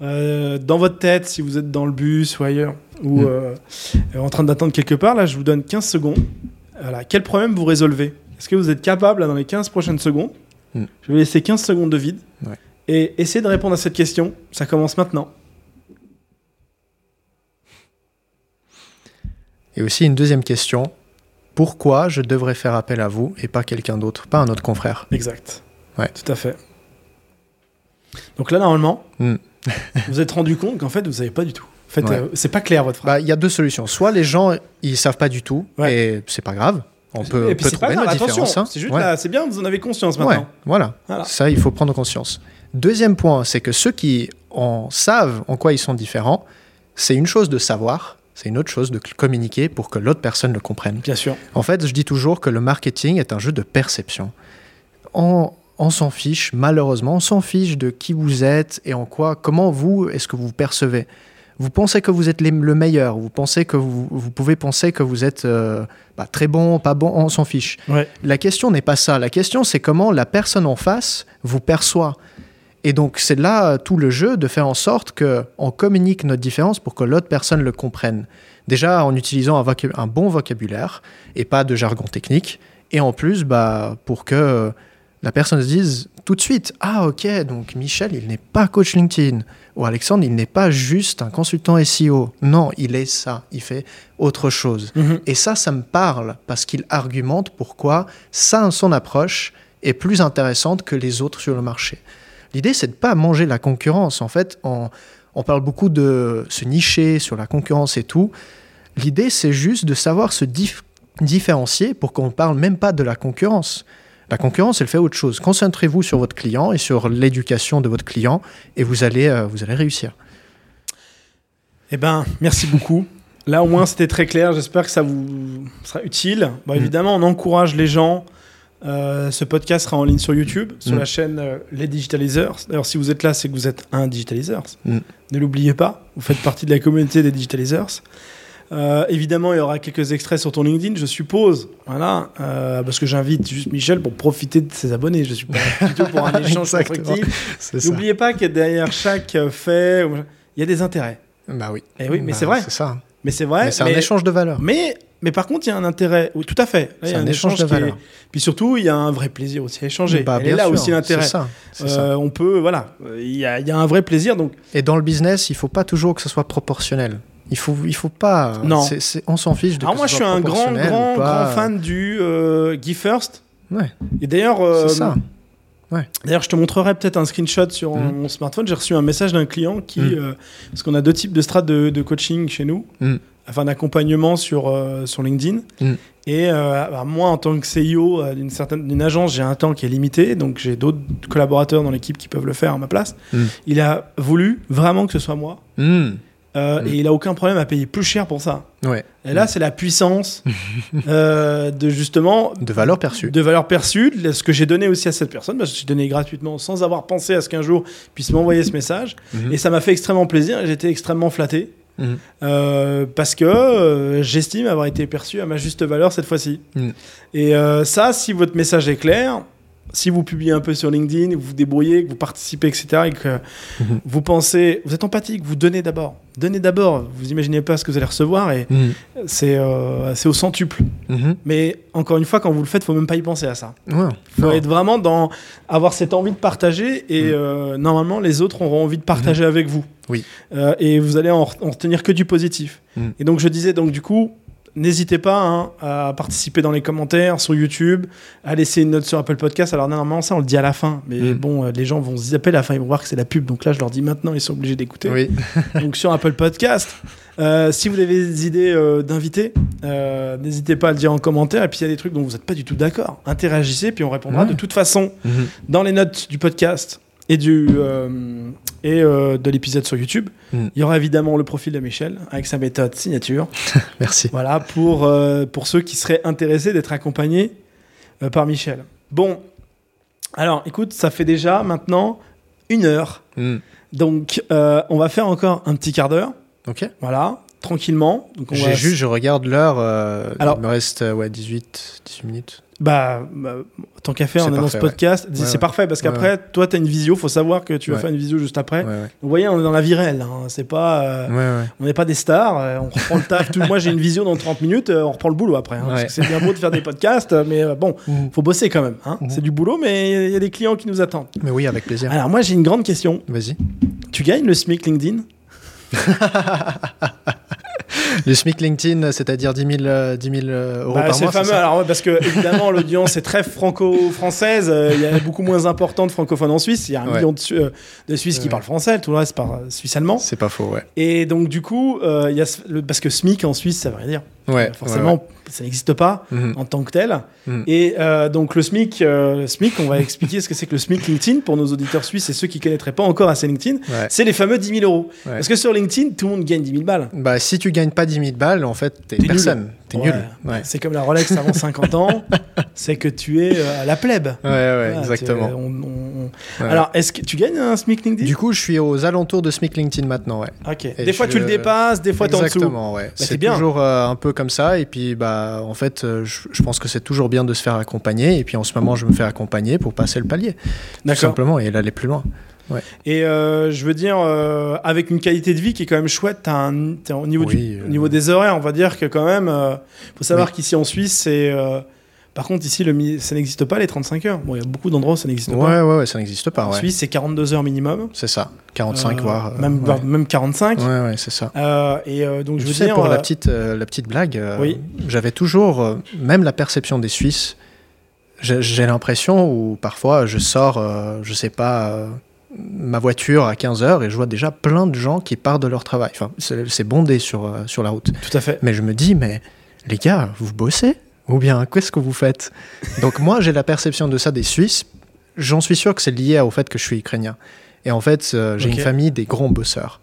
dans votre tête, si vous êtes dans le bus ou ailleurs ou en train d'attendre quelque part. Là, je vous donne 15 secondes. Voilà. Quel problème vous résolvez? Est-ce que vous êtes capable là, dans les 15 prochaines secondes? Je vais laisser 15 secondes de vide. Ouais. Et essayez de répondre à cette question. Ça commence maintenant. Et aussi une deuxième question. Pourquoi je devrais faire appel à vous et pas quelqu'un d'autre, pas un autre confrère? Exact. Ouais. Tout à fait. Donc là, normalement, vous êtes rendu compte qu'en fait, vous ne savez pas du tout. En fait, c'est pas clair votre phrase. Il y a 2 solutions. Soit les gens, ils ne savent pas du tout et c'est pas grave. On peut trouver nos différences. Hein. C'est juste là, c'est bien, vous en avez conscience maintenant. Ouais, voilà. Ça, il faut prendre conscience. Deuxième point, c'est que ceux qui savent en quoi ils sont différents, c'est une chose de savoir, c'est une autre chose de communiquer pour que l'autre personne le comprenne. Bien sûr. En fait, je dis toujours que le marketing est un jeu de perception. On s'en fiche, malheureusement, on s'en fiche de qui vous êtes et en quoi, comment vous, est-ce que vous vous percevez. Vous pensez que vous êtes le meilleur, vous pensez que vous pouvez penser que vous êtes très bon, pas bon, on s'en fiche. Ouais. La question n'est pas ça, la question c'est comment la personne en face vous perçoit. Et donc c'est là tout le jeu de faire en sorte qu'on communique notre différence pour que l'autre personne le comprenne. Déjà en utilisant un bon vocabulaire et pas de jargon technique. Et en plus, pour que la personne se dise tout de suite « Ah ok, donc Michel, il n'est pas coach LinkedIn. » Ou « Alexandre, il n'est pas juste un consultant SEO. » Non, il est ça, il fait autre chose. Mm-hmm. Et ça me parle parce qu'il argumente pourquoi son approche est plus intéressante que les autres sur le marché. L'idée, c'est de ne pas manger la concurrence. En fait, on parle beaucoup de se nicher sur la concurrence et tout. L'idée, c'est juste de savoir se différencier pour qu'on ne parle même pas de la concurrence. La concurrence, elle fait autre chose. Concentrez-vous sur votre client et sur l'éducation de votre client et vous allez réussir. Eh bien, merci beaucoup. Là, au moins, c'était très clair. J'espère que ça vous sera utile. Évidemment, on encourage les gens. Ce podcast sera en ligne sur YouTube, sur la chaîne Les Digitalizers. D'ailleurs, si vous êtes là, c'est que vous êtes un Digitalizers. Ne l'oubliez pas, vous faites partie de la communauté des Digitalizers. Évidemment, il y aura quelques extraits sur ton LinkedIn, je suppose. Voilà, parce que j'invite juste Michel pour profiter de ses abonnés, je suppose, plutôt pour un échange constructif. N'oubliez pas que derrière chaque fait, il y a des intérêts. Bah oui. Et oui, mais c'est vrai. C'est ça. Mais c'est vrai. Mais c'est un échange de valeurs. Mais par contre, il y a un intérêt. Tout à fait. Là, il y a un échange de valeur. Puis surtout, il y a un vrai plaisir aussi à échanger. Bah, bien sûr, là aussi l'intérêt. C'est ça. On peut, voilà. Il y a un vrai plaisir. Donc. Et dans le business, il ne faut pas toujours que ce soit proportionnel. Il faut pas. Non. On s'en fiche de. Alors moi, je suis un grand fan du Give First. Ouais. Et d'ailleurs. C'est ça. Ouais. D'ailleurs, je te montrerai peut-être un screenshot sur mon smartphone. J'ai reçu un message d'un client qui, parce qu'on a deux types de strates de coaching chez nous. Enfin, d'accompagnement sur LinkedIn. Et moi, en tant que CEO d'une agence, j'ai un temps qui est limité, donc j'ai d'autres collaborateurs dans l'équipe qui peuvent le faire à ma place. Il a voulu vraiment que ce soit moi. Et il n'a aucun problème à payer plus cher pour ça. Ouais. Et là, c'est la puissance de valeur perçue. De valeur perçue, ce que j'ai donné aussi à cette personne, parce que j'ai donné gratuitement sans avoir pensé à ce qu'un jour puisse m'envoyer ce message. Et ça m'a fait extrêmement plaisir et j'étais extrêmement flatté. Parce que j'estime avoir été perçu à ma juste valeur cette fois-ci. Et ça, si votre message est clair, si vous publiez un peu sur LinkedIn, vous vous débrouillez, que vous participez, etc., et que vous pensez, vous êtes empathique, vous donnez d'abord. Vous n'imaginez pas ce que vous allez recevoir et c'est au centuple. Mais encore une fois, quand vous le faites, il ne faut même pas y penser à ça. Il faut être vraiment dans avoir cette envie de partager et normalement, les autres auront envie de partager avec vous. Oui. Et vous allez en retenir que du positif. Et donc, je disais, du coup, n'hésitez pas à participer dans les commentaires, sur YouTube, à laisser une note sur Apple Podcast. Alors, normalement, ça, on le dit à la fin. Mais les gens vont se zapper à la fin, ils vont voir que c'est la pub. Donc là, je leur dis maintenant, ils sont obligés d'écouter. Oui. Donc, sur Apple Podcast, si vous avez des idées d'invités, n'hésitez pas à le dire en commentaire. Et puis, il y a des trucs dont vous n'êtes pas du tout d'accord. Interagissez, puis on répondra de toute façon dans les notes du podcast et de l'épisode sur YouTube. Il y aura évidemment le profil de Michel avec sa méthode signature. Merci. Voilà, pour ceux qui seraient intéressés d'être accompagnés par Michel. Bon, alors écoute, ça fait déjà maintenant 1 heure. Donc, on va faire encore un petit quart d'heure. OK. Voilà, tranquillement. Donc je regarde l'heure. Alors, il me reste 18 minutes. Tant qu'à faire, on annonce podcast. Ouais. C'est parfait parce qu'après, toi, t'as une visio. Faut savoir que tu vas faire une visio juste après. Vous voyez, on est dans la vie réelle. Hein. C'est pas, on n'est pas des stars. On reprend le taf. Moi, j'ai une visio dans 30 minutes. On reprend le boulot après. Hein, parce que c'est bien beau de faire des podcasts, mais faut bosser quand même. Hein. C'est du boulot, mais il y a des clients qui nous attendent. Mais oui, avec plaisir. Alors moi, j'ai une grande question. Vas-y. Tu gagnes le SMIC LinkedIn? Le SMIC LinkedIn, c'est-à-dire 10 000 euros par mois. C'est fameux, alors, parce que évidemment, l'audience est très franco-française. Il y a beaucoup moins important de francophones en Suisse. Il y a 1 million de Suisses qui parlent français. Tout le reste parle suisse-allemand. C'est pas faux, ouais. Et donc, du coup, parce que SMIC en Suisse, ça veut rien dire. Ouais, forcément, ça n'existe pas en tant que tel. Et donc le SMIC, on va expliquer ce que c'est que le SMIC LinkedIn pour nos auditeurs suisses et ceux qui ne connaîtraient pas encore assez LinkedIn. Ouais. C'est les fameux 10 000 euros. Ouais. Parce que sur LinkedIn, tout le monde gagne 10 000 balles. Bah, si tu ne gagnes pas 10 000 balles, en fait, tu es personne. Nul. T'es nul. Ouais. C'est comme la Rolex avant 50 ans, c'est que tu es à la plèbe. Ouais, exactement. Alors, est-ce que tu gagnes un SMIC LinkedIn ? Du coup, je suis aux alentours de SMIC LinkedIn maintenant, ouais. Ok. Et des fois, tu le dépasses, des fois, t'es en dessous. Exactement, ouais. Bah, c'est bien. Toujours un peu comme ça. Et puis, bah, en fait, je pense que c'est toujours bien de se faire accompagner. Et puis, en ce moment, je me fais accompagner pour passer le palier. D'accord. Tout simplement, et aller plus loin. Ouais. Et je veux dire, avec une qualité de vie qui est quand même chouette, t'as au niveau, au niveau des horaires, on va dire que quand même, faut savoir qu'ici en Suisse, c'est... Par contre, ici, ça n'existe pas, les 35 heures. Bon, il y a beaucoup d'endroits où ça n'existe pas. Ouais, ça n'existe pas. En Suisse, c'est 42 heures minimum. C'est ça. 45, voire... Même 45. Ouais, c'est ça. Et donc, je veux dire... Pour la petite blague, j'avais toujours, même la perception des Suisses, j'ai l'impression où parfois, je sors, je sais pas... ma voiture à 15h et je vois déjà plein de gens qui partent de leur travail. Enfin, c'est bondé sur la route. Tout à fait. Mais je me dis, mais les gars, vous bossez ? Ou bien, qu'est-ce que vous faites ? Donc moi, j'ai la perception de ça des Suisses. J'en suis sûr que c'est lié au fait que je suis ukrainien. Et en fait, j'ai une famille des grands bosseurs.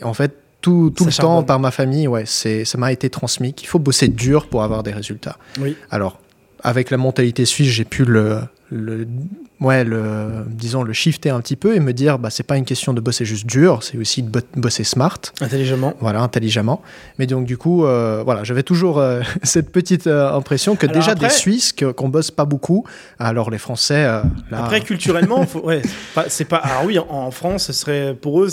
Et en fait, tout le temps, par ma famille, ça m'a été transmis qu'il faut bosser dur pour avoir des résultats. Oui. Alors, avec la mentalité suisse, j'ai pu le shifter un petit peu et me dire c'est pas une question de bosser juste dur, c'est aussi de bosser smart, intelligemment. Mais donc du coup j'avais toujours cette petite impression que des Suisses qu'on bosse pas beaucoup, alors les Français après culturellement en France ce serait pour eux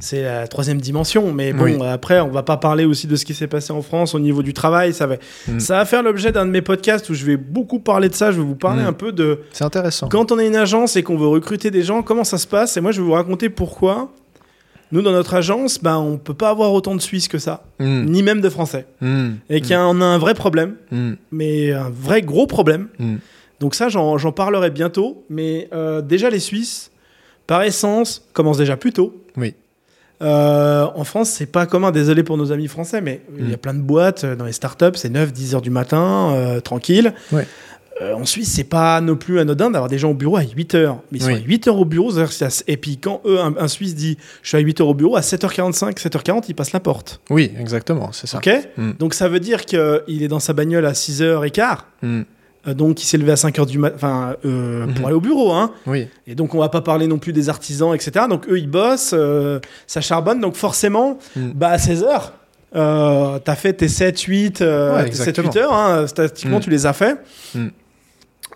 c'est la troisième dimension, mais bon, après, on va pas parler aussi de ce qui s'est passé en France au niveau du travail. Ça va faire l'objet d'un de mes podcasts où je vais beaucoup parler de ça. Je vais vous parler un peu de... C'est intéressant. Quand on est une agence et qu'on veut recruter des gens, comment ça se passe ? Et moi, je vais vous raconter pourquoi, nous, dans notre agence, on peut pas avoir autant de Suisses que ça, ni même de Français. Et qu'on a un vrai problème, mais un vrai gros problème. Donc ça, j'en parlerai bientôt. Mais déjà, les Suisses, par essence, commencent déjà plus tôt. Oui. En France, c'est pas commun, désolé pour nos amis français, mais il y a plein de boîtes dans les startups, c'est 9-10 heures du matin, tranquille. Ouais. En Suisse, c'est pas non plus anodin d'avoir des gens au bureau à 8 heures. Mais ils sont à 8 heures au bureau, et puis quand un Suisse dit je suis à 8 heures au bureau, à 7h45, 7h40, il passe la porte. Oui, exactement, c'est ça. Okay. Donc ça veut dire qu'il est dans sa bagnole à 6h15. Donc, il s'est levé à 5h du matin pour aller au bureau. Hein. Oui. Et donc, on ne va pas parler non plus des artisans, etc. Donc, eux, ils bossent, ça charbonne. Donc, forcément, à 16h, tu as fait tes 7-8 heures. Hein, statistiquement, tu les as fait.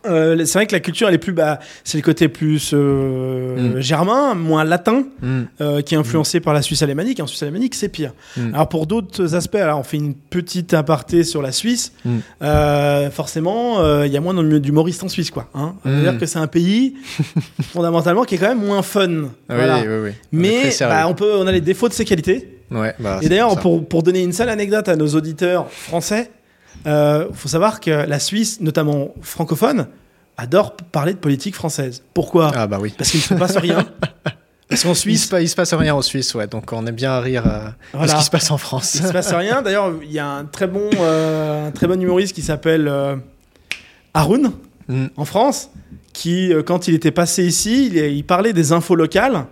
C'est vrai que la culture, elle est plus, c'est le côté plus germain, moins latin, qui est influencé par la Suisse alémanique. Et en Suisse alémanique, c'est pire. Alors pour d'autres aspects, on fait une petite aparté sur la Suisse. Forcément, il y a moins d'humoristes en Suisse, quoi. Hein. C'est-à-dire que c'est un pays fondamentalement qui est quand même moins fun. Voilà. Oui. Mais on a les défauts de ses qualités. Et d'ailleurs, pour donner une seule anecdote à nos auditeurs français. Faut savoir que la Suisse, notamment francophone, adore parler de politique française. Pourquoi ? Ah bah oui. Parce qu'il ne se passe rien. Parce qu'en Suisse, il se passe rien en Suisse, donc on aime bien à rire de ce qui se passe en France. Il se passe rien. D'ailleurs, il y a un très bon humoriste qui s'appelle Haroun en France, qui quand il était passé ici, il parlait des infos locales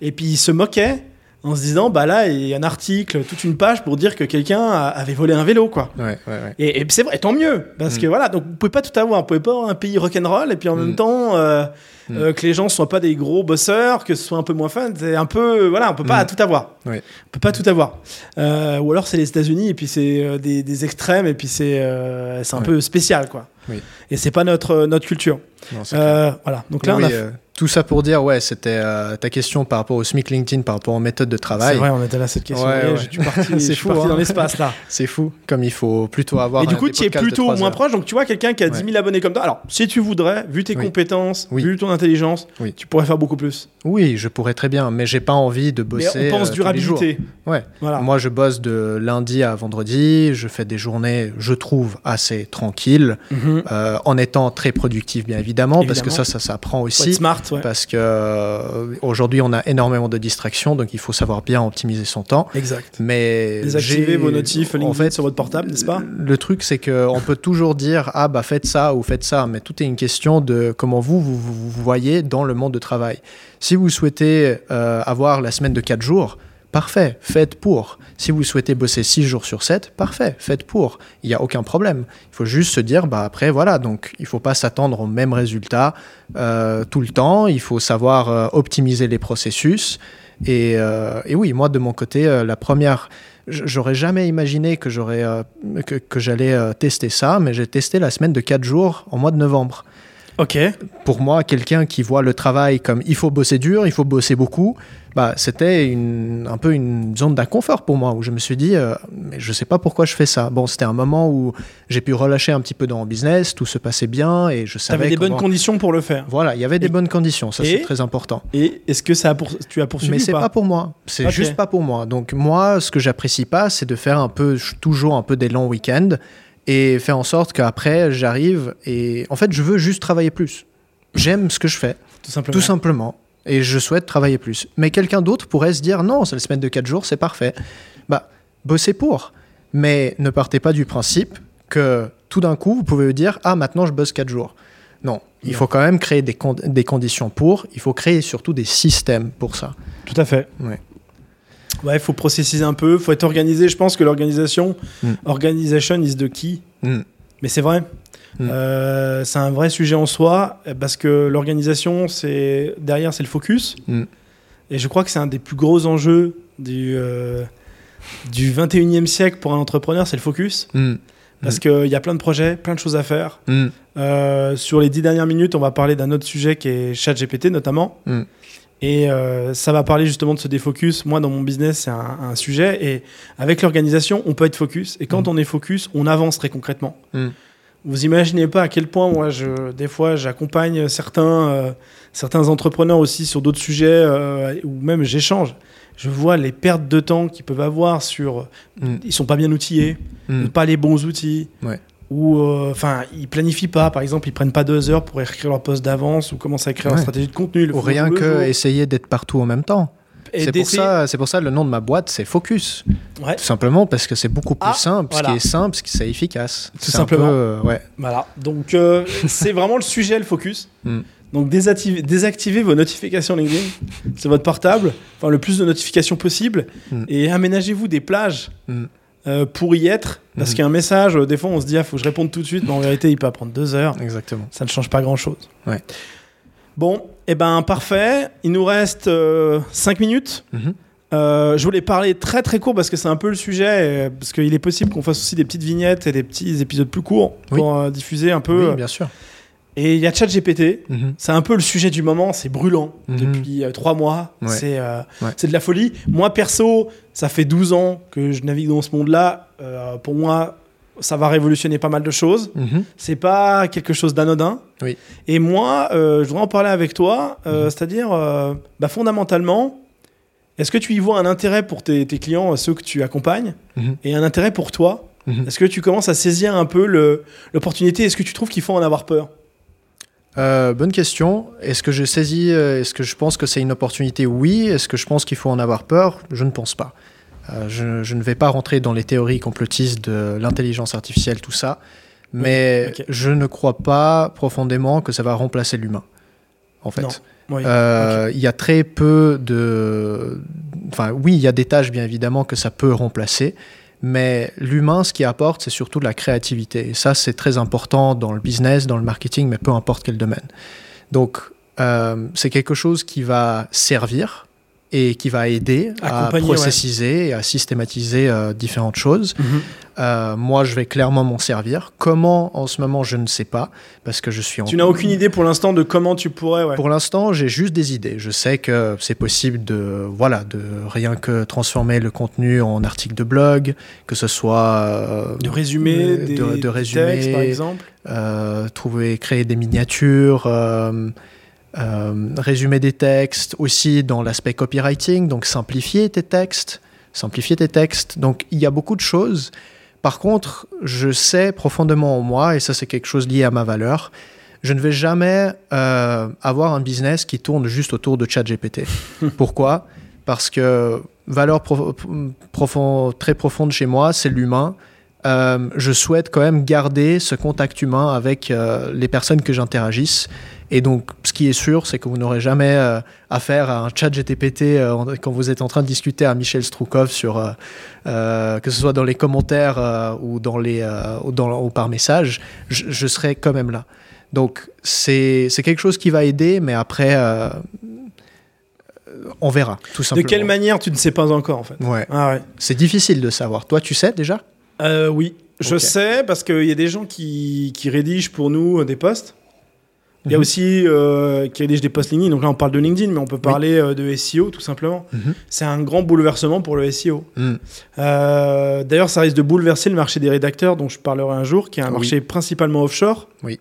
et puis il se moquait. En se disant, là, il y a un article, toute une page pour dire que quelqu'un avait volé un vélo, quoi. Ouais. Et c'est vrai, tant mieux, parce que voilà, donc vous pouvez pas tout avoir, vous pouvez pas avoir un pays rock'n'roll, et puis en même temps, que les gens soient pas des gros bosseurs, que ce soit un peu moins fun, c'est un peu, voilà, on peut pas tout avoir. Oui. On peut pas tout avoir. Ou alors c'est les États-Unis, et puis c'est des extrêmes, et puis c'est un peu spécial, quoi. Oui. Et c'est pas notre culture. Non, voilà. Donc là, on a... Tout ça pour dire, c'était ta question par rapport au SMIC LinkedIn, par rapport aux méthodes de travail. C'est vrai, on était là cette question. Ouais. Je suis parti dans l'espace, là. C'est fou, comme il faut plutôt avoir... Et du coup, tu es plutôt moins proche. Donc, tu vois, quelqu'un qui a 10 000 abonnés comme toi. Alors, si tu voudrais, vu tes compétences, vu ton intelligence, tu pourrais faire beaucoup plus. Oui, je pourrais très bien, mais j'ai pas envie de bosser. Mais on pense durabilité. Ouais. Voilà. Moi, je bosse de lundi à vendredi. Je fais des journées, je trouve, assez tranquilles, en étant très productif, bien évidemment, parce que ça s'apprend aussi. Smart. ouais. Parce qu'aujourd'hui, on a énormément de distractions, donc il faut savoir bien optimiser son temps. Exact. Mais désactivez vos notifs LinkedIn en fait, sur votre portable, n'est-ce pas ? Le truc, c'est qu'on peut toujours dire « Ah, bah faites ça ou faites ça », mais tout est une question de comment vous voyez dans le monde de travail. Si vous souhaitez avoir la semaine de 4 jours, parfait, faites pour. Si vous souhaitez bosser 6 jours sur 7, parfait, faites pour. Il n'y a aucun problème. Il faut juste se dire, bah après, voilà, donc il ne faut pas s'attendre au même résultat tout le temps. Il faut savoir optimiser les processus. Et oui, moi, de mon côté, la première... J'aurais jamais imaginé que j'allais tester ça, mais j'ai testé la semaine de 4 jours en mois de novembre. Okay. Pour moi, quelqu'un qui voit le travail comme il faut bosser dur, il faut bosser beaucoup, bah, c'était un peu une zone d'inconfort pour moi où je me suis dit mais je sais pas pourquoi je fais ça. Bon, c'était un moment où j'ai pu relâcher un petit peu dans mon business, tout se passait bien et je savais. T'avais des bonnes conditions pour le faire. Voilà, il y avait des bonnes conditions, ça c'est très important. Et est-ce que ça tu as poursuivi ou pas ? Mais c'est pas pour moi, c'est juste pas pour moi. Donc moi, ce que j'apprécie pas, c'est de faire toujours un peu des longs week-ends. Et faire en sorte qu'après, j'arrive et... En fait, je veux juste travailler plus. J'aime ce que je fais, tout simplement. Et je souhaite travailler plus. Mais quelqu'un d'autre pourrait se dire, non, c'est la semaine de 4 jours, c'est parfait. Bah, bossez pour. Mais ne partez pas du principe que tout d'un coup, vous pouvez vous dire, ah, maintenant, je bosse 4 jours. Non, il faut quand même créer des conditions pour. Il faut créer surtout des systèmes pour ça. Tout à fait. Oui. Ouais, il faut processiser un peu, il faut être organisé. Je pense que l'organisation, organisation is the key. Mm. Mais c'est vrai. Mm. C'est un vrai sujet en soi parce que l'organisation, derrière, c'est le focus. Mm. Et je crois que c'est un des plus gros enjeux du 21e siècle pour un entrepreneur, c'est le focus. Mm. Parce qu'il y a plein de projets, plein de choses à faire. Mm. Sur les 10 dernières minutes, on va parler d'un autre sujet qui est ChatGPT notamment. Mm. Et ça va parler justement de ce défocus. Moi, dans mon business, c'est un sujet. Et avec l'organisation, on peut être focus. Et quand on est focus, on avance très concrètement. Mm. Vous imaginez pas à quel point, moi, des fois, j'accompagne certains entrepreneurs aussi sur d'autres sujets ou même j'échange. Je vois les pertes de temps qu'ils peuvent avoir sur... Ils sont pas bien outillés, pas les bons outils. Ouais. Ou ils planifient pas, par exemple, ils prennent pas 2 heures pour écrire leur poste d'avance ou commencer à écrire leur stratégie de contenu. Ou rien que essayer d'être partout en même temps. C'est pour ça le nom de ma boîte, c'est Focus. Ouais. Tout simplement parce que c'est beaucoup plus simple, voilà. Ce qui est simple, ce qui est efficace. Tout simplement. Voilà. Donc c'est vraiment le sujet, le Focus. Donc désactivez vos notifications LinkedIn sur votre portable, enfin le plus de notifications possible, et aménagez-vous des plages. Pour y être, parce qu'il y a un message, des fois on se dit, il faut que je réponde tout de suite, mais en vérité il peut prendre 2 heures. Exactement. Ça ne change pas grand chose. Ouais. Bon, et ben parfait, il nous reste 5 minutes. Je voulais parler très très court parce que c'est un peu le sujet, parce qu'il est possible qu'on fasse aussi des petites vignettes et des petits épisodes plus courts pour diffuser un peu. Oui, bien sûr. Et il y a ChatGPT, c'est un peu le sujet du moment, c'est brûlant depuis 3 mois, c'est de la folie. Moi perso, ça fait 12 ans que je navigue dans ce monde-là, pour moi, ça va révolutionner pas mal de choses, c'est pas quelque chose d'anodin. Oui. Et moi, je voudrais en parler avec toi, c'est-à-dire, fondamentalement, est-ce que tu y vois un intérêt pour tes clients, ceux que tu accompagnes, et un intérêt pour toi? Est-ce que tu commences à saisir un peu l'opportunité? Est-ce que tu trouves qu'il faut en avoir peur? Bonne question. Est-ce que je saisis, est-ce que je pense que c'est une opportunité? Oui. Est-ce que je pense qu'il faut en avoir peur? Je ne pense pas. Je ne vais pas rentrer dans les théories complotistes de l'intelligence artificielle, tout ça, mais je ne crois pas profondément que ça va remplacer l'humain, en fait. Non. Oui. Il y a très peu de... Enfin, oui, il y a des tâches, bien évidemment, que ça peut remplacer, mais l'humain, ce qu'il apporte, c'est surtout de la créativité. Et ça, c'est très important dans le business, dans le marketing, mais peu importe quel domaine. Donc, c'est quelque chose qui va servir et qui va aider à processiser et à systématiser différentes choses. Moi, je vais clairement m'en servir. Comment, en ce moment, je ne sais pas, parce que je suis en... Tu n'as aucune idée pour l'instant de comment tu pourrais... Ouais. Pour l'instant, j'ai juste des idées. Je sais que c'est possible de rien que transformer le contenu en article de blog, que ce soit... De résumer, des textes, par exemple. Créer des miniatures... résumer des textes, aussi dans l'aspect copywriting, donc simplifier tes textes. Donc il y a beaucoup de choses. Par contre, je sais profondément en moi, et ça c'est quelque chose lié à ma valeur, je ne vais jamais avoir un business qui tourne juste autour de ChatGPT. Pourquoi ? Parce que valeur très profonde chez moi, c'est l'humain. Je souhaite quand même garder ce contact humain avec les personnes que j'interagisse. Et donc, ce qui est sûr, c'est que vous n'aurez jamais affaire à un ChatGPT quand vous êtes en train de discuter à Michel Strukov sur que ce soit dans les commentaires ou dans les ou par message. Je serai quand même là. Donc, c'est quelque chose qui va aider, mais après. On verra, tout simplement. De quelle manière, tu ne sais pas encore, en fait. Ouais. Ah ouais. C'est difficile de savoir. Toi, tu sais déjà ? Oui, je sais, parce qu'il y a des gens qui rédigent pour nous des posts. Il y a aussi qui rédigent des posts LinkedIn. Donc là, on parle de LinkedIn, mais on peut parler de SEO, tout simplement. C'est un grand bouleversement pour le SEO. D'ailleurs, ça risque de bouleverser le marché des rédacteurs, dont je parlerai un jour, qui est un marché principalement offshore. Et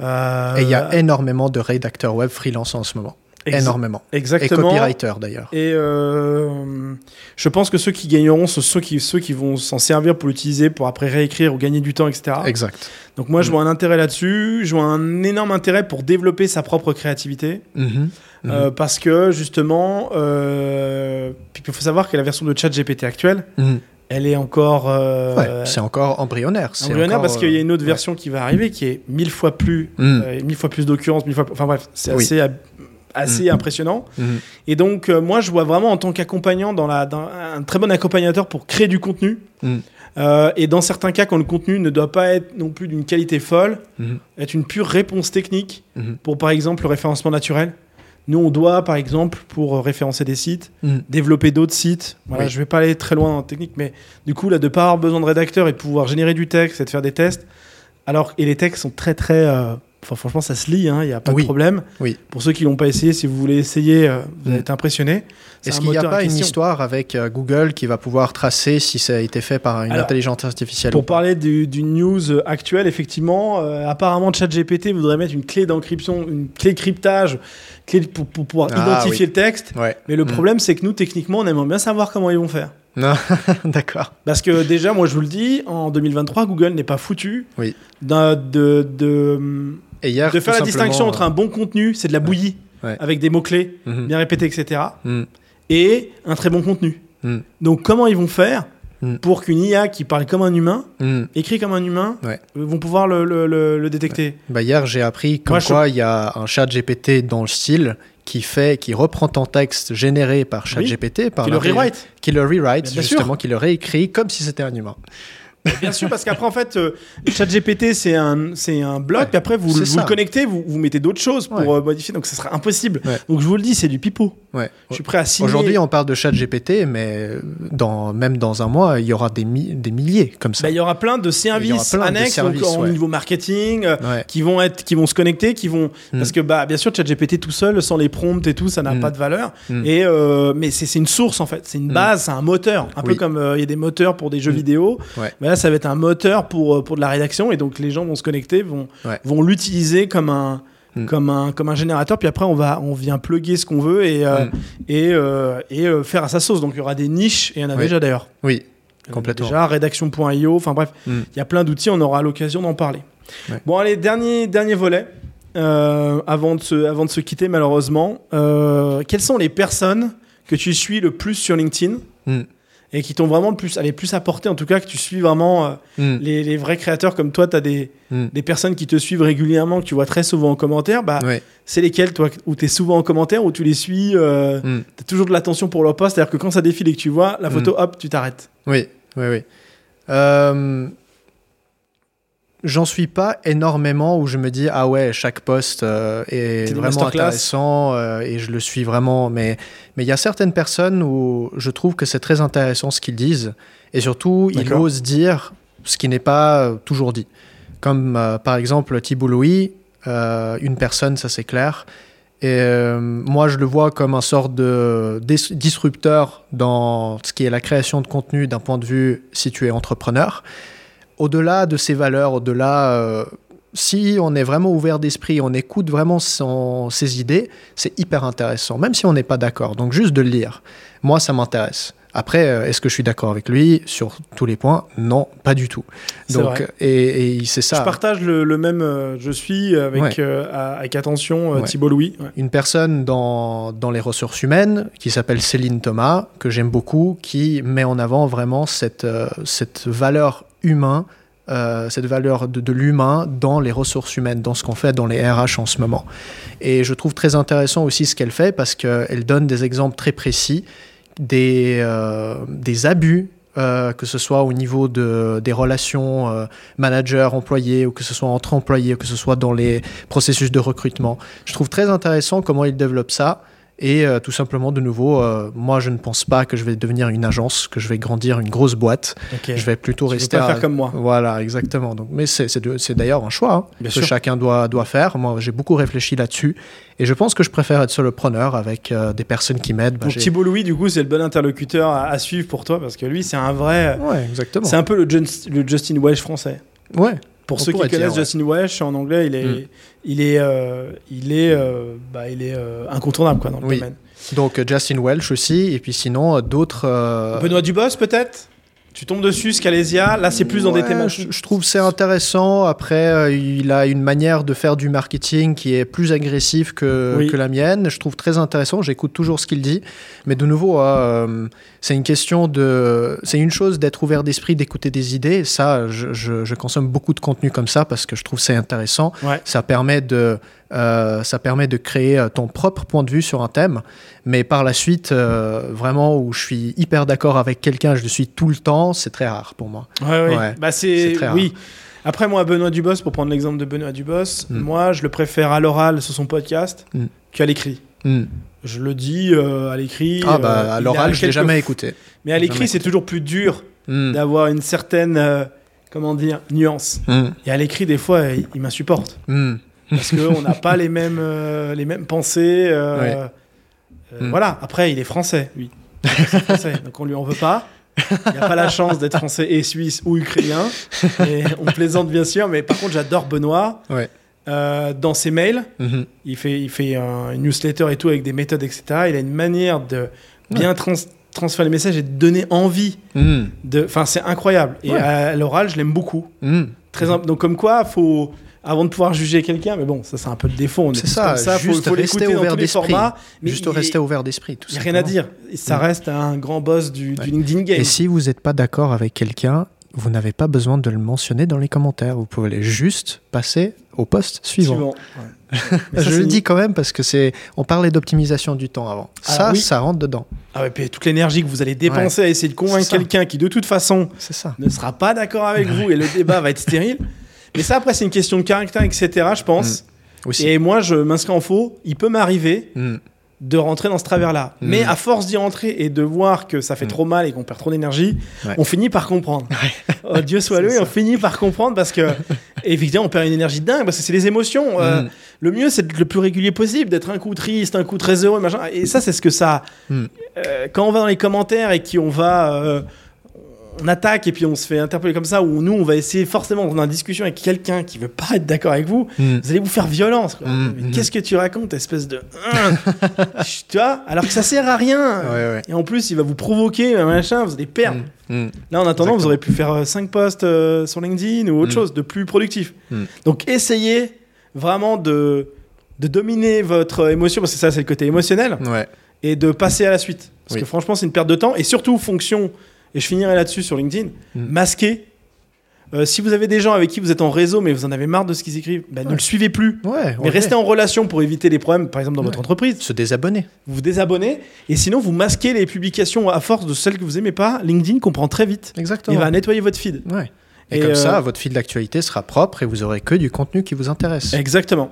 il y a énormément de rédacteurs web freelance en ce moment. Énormément. Exactement. Et copywriter d'ailleurs. Et je pense que ceux qui gagneront, ce sont ceux qui vont s'en servir pour l'utiliser, pour après réécrire ou gagner du temps, etc. Exact. Donc moi, je vois un intérêt là-dessus. Je vois un énorme intérêt pour développer sa propre créativité. Parce que justement, il faut savoir que la version de ChatGPT actuelle, elle est encore... c'est encore embryonnaire. C'est embryonnaire encore, parce qu'il y a une autre version qui va arriver qui est 1000 fois plus, 1000 fois plus d'occurrences, 1000 fois... Enfin bref, c'est assez impressionnant. Et donc, moi, je vois vraiment en tant qu'accompagnant, dans un très bon accompagnateur pour créer du contenu. Et dans certains cas, quand le contenu ne doit pas être non plus d'une qualité folle, être une pure réponse technique pour, par exemple, le référencement naturel. Nous, on doit, par exemple, pour référencer des sites, développer d'autres sites. Voilà, je ne vais pas aller très loin en technique, mais du coup, là, de ne pas avoir besoin de rédacteur et de pouvoir générer du texte et de faire des tests. Et les textes sont très, très... franchement, ça se lit, il n'y a pas de problème. Pour ceux qui ne l'ont pas essayé, si vous voulez essayer, vous allez être impressionné. Est-ce qu'il n'y a pas une histoire avec Google qui va pouvoir tracer si ça a été fait par une intelligence artificielle ? Pour parler du news actuelle, effectivement, apparemment, ChatGPT voudrait mettre une clé d'encryption, une clé de cryptage pour pouvoir identifier le texte. Mais le problème, c'est que nous, techniquement, on aimerait bien savoir comment ils vont faire. Non, d'accord. Parce que déjà, moi, je vous le dis, en 2023, Google n'est pas foutu de faire la distinction entre un bon contenu, c'est de la bouillie, avec des mots-clés, bien répétés, etc., et un très bon contenu. Donc, comment ils vont faire pour qu'une IA qui parle comme un humain, écrit comme un humain, vont pouvoir le détecter ? Bah, hier, j'ai appris il y a un chat GPT dans le style qui reprend ton texte généré par ChatGPT, qui le rewrite, justement, qui le réécrit comme si c'était un humain. Bien sûr, parce qu'après, en fait, ChatGPT, c'est un bloc, puis après, vous le connectez, vous mettez d'autres choses pour modifier, donc ça sera impossible. Donc, je vous le dis, c'est du pipeau. Je suis prêt à signer. Aujourd'hui, on parle de ChatGPT, mais même dans un mois, il y aura des milliers comme ça. Bah, il y aura plein de services annexes au niveau marketing qui vont se connecter, parce que, bien sûr, ChatGPT tout seul, sans les prompts et tout, ça n'a pas de valeur. Et, mais c'est une source, en fait. C'est une base, c'est un moteur. Un peu comme il y a des moteurs pour des jeux vidéo. Mais là, ça va être un moteur pour de la rédaction, et donc les gens vont se connecter, vont l'utiliser comme un générateur, puis après on vient plugger ce qu'on veut et faire à sa sauce. Donc il y aura des niches, et il y en a déjà d'ailleurs. Oui, complètement. Déjà Rédaction.io, enfin bref, il y a plein d'outils, on aura l'occasion d'en parler. Bon, allez, dernier volet avant de se quitter, malheureusement. Quelles sont les personnes que tu suis le plus sur LinkedIn et qui t'ont vraiment le plus apporté, en tout cas, que tu suis vraiment les vrais créateurs comme toi? Tu as des personnes qui te suivent régulièrement, que tu vois très souvent en commentaire. C'est lesquelles, toi, où tu es souvent en commentaire, où tu les suis, tu as toujours de l'attention pour leur post, c'est-à-dire que quand ça défile et que tu vois la photo, hop, tu t'arrêtes. Oui. J'en suis pas énormément où je me dis, ah ouais, chaque post est vraiment intéressant et je le suis vraiment. Mais il y a certaines personnes où je trouve que c'est très intéressant ce qu'ils disent, et surtout, ils osent dire ce qui n'est pas toujours dit. Comme par exemple Thibault Louis, une personne, ça c'est clair. Et moi, je le vois comme un sorte de disrupteur dans ce qui est la création de contenu d'un point de vue si tu es entrepreneur. Au-delà de ses valeurs, si on est vraiment ouvert d'esprit, on écoute vraiment ses idées, c'est hyper intéressant, même si on n'est pas d'accord. Donc, juste de le lire, moi, ça m'intéresse. Après, est-ce que je suis d'accord avec lui sur tous les points? Non, pas du tout. Donc, et c'est ça. Je partage le même « je suis » avec attention Thibault Louis. Ouais. Une personne dans les ressources humaines qui s'appelle Céline Thomas, que j'aime beaucoup, qui met en avant vraiment cette valeur humaine, cette valeur de l'humain dans les ressources humaines, dans ce qu'on fait dans les RH en ce moment. Et je trouve très intéressant aussi ce qu'elle fait parce qu'elle donne des exemples très précis des abus, que ce soit au niveau des relations manager-employé, ou que ce soit entre employés, ou que ce soit dans les processus de recrutement. Je trouve très intéressant comment ils développent ça. Et tout simplement, de nouveau, moi, je ne pense pas que je vais devenir une agence, que je vais grandir une grosse boîte. Okay. Je vais plutôt rester. Tu peux pas faire comme moi. Voilà, exactement. Donc, mais c'est d'ailleurs un choix hein, que sûr. Chacun doit faire. Moi, j'ai beaucoup réfléchi là-dessus. Et je pense que je préfère être solopreneur avec des personnes qui m'aident. Donc Thibault Louis, du coup, c'est le bon interlocuteur à suivre pour toi parce que lui, c'est un vrai. Ouais, exactement. C'est un peu le Justin Welsh français. Ouais. Pour ceux qui connaissent Justin Welsh, en anglais, il est incontournable quoi, dans le domaine. Donc Justin Welsh aussi, et puis sinon d'autres... Benoît Dubos peut-être ? Tu tombes dessus, Scalesia, là c'est plus dans des thèmes... Je trouve c'est intéressant, après il a une manière de faire du marketing qui est plus agressive que la mienne, je trouve très intéressant, j'écoute toujours ce qu'il dit, mais de nouveau c'est une chose d'être ouvert d'esprit, d'écouter des idées, ça je consomme beaucoup de contenu comme ça parce que je trouve c'est intéressant, ça permet de créer ton propre point de vue sur un thème, mais par la suite vraiment où je suis hyper d'accord avec quelqu'un, je le suis tout le temps, c'est très rare pour moi. Ouais. Bah c'est très rare. Après moi Benoît Dubos, pour prendre l'exemple de Benoît Dubos, moi je le préfère à l'oral sur son podcast qu'à l'écrit. Je le dis à l'écrit. À l'oral je l'ai jamais écouté. Mais à l'écrit c'est toujours plus dur d'avoir une certaine nuance. Et à l'écrit des fois il m'insupporte. Parce qu'on n'a pas les mêmes pensées. Voilà. Après, il est français, lui. Donc on lui en veut pas. Il n'a pas la chance d'être français et suisse ou ukrainien. Et on plaisante bien sûr, mais par contre, j'adore Benoît. Ouais. Dans ses mails, il fait une newsletter et tout avec des méthodes, etc. Il a une manière de bien transférer les messages et de donner envie. Enfin, c'est incroyable. Et à l'oral, je l'aime beaucoup. Donc comme quoi, faut avant de pouvoir juger quelqu'un, mais bon, ça c'est un peu le défaut. Faut l'écouter dans tous les formats. Juste rester ouvert d'esprit, tout ça. Rien à dire. Ça reste un grand boss du LinkedIn Game. Et si vous n'êtes pas d'accord avec quelqu'un, vous n'avez pas besoin de le mentionner dans les commentaires. Vous pouvez juste passer au poste suivant. Je le dis quand même parce que on parlait d'optimisation du temps avant. Ça rentre dedans. Ah ouais, puis toute l'énergie que vous allez dépenser à essayer de convaincre quelqu'un qui de toute façon ne sera pas d'accord avec vous et le débat va être stérile. Mais ça, après, c'est une question de caractère, etc., je pense. Aussi. Et moi, je m'inscris en faux. Il peut m'arriver de rentrer dans ce travers-là. Mais à force d'y rentrer et de voir que ça fait trop mal et qu'on perd trop d'énergie, on finit par comprendre. Oh, Dieu soit loué, on finit par comprendre parce que, évidemment, on perd une énergie dingue parce que c'est les émotions. Le mieux, c'est d'être le plus régulier possible, d'être un coup triste, un coup très heureux, machin. Et ça, c'est ce que ça... quand on va dans les commentaires et qu'on va... on attaque et puis on se fait interpeller comme ça, ou nous on va essayer forcément, on a une discussion avec quelqu'un qui veut pas être d'accord avec vous, vous allez vous faire violence quoi. Mais qu'est-ce que tu racontes espèce de tu vois, alors que ça sert à rien et en plus il va vous provoquer machin, vous allez perdre. Là en attendant vous aurez pu faire 5 posts sur LinkedIn ou autre chose de plus productif. Donc essayez vraiment de dominer votre émotion parce que ça c'est le côté émotionnel et de passer à la suite parce que franchement c'est une perte de temps et surtout fonction. Et je finirai là-dessus sur LinkedIn. Masquez. Si vous avez des gens avec qui vous êtes en réseau, mais vous en avez marre de ce qu'ils écrivent, ne le suivez plus. Mais restez en relation pour éviter les problèmes, par exemple, dans votre entreprise. Se désabonner. Vous vous désabonnez. Et sinon, vous masquez les publications à force de celles que vous n'aimez pas. LinkedIn comprend très vite. Exactement. Il va nettoyer votre feed. Et comme ça, votre feed d'actualité sera propre et vous n'aurez que du contenu qui vous intéresse. Exactement.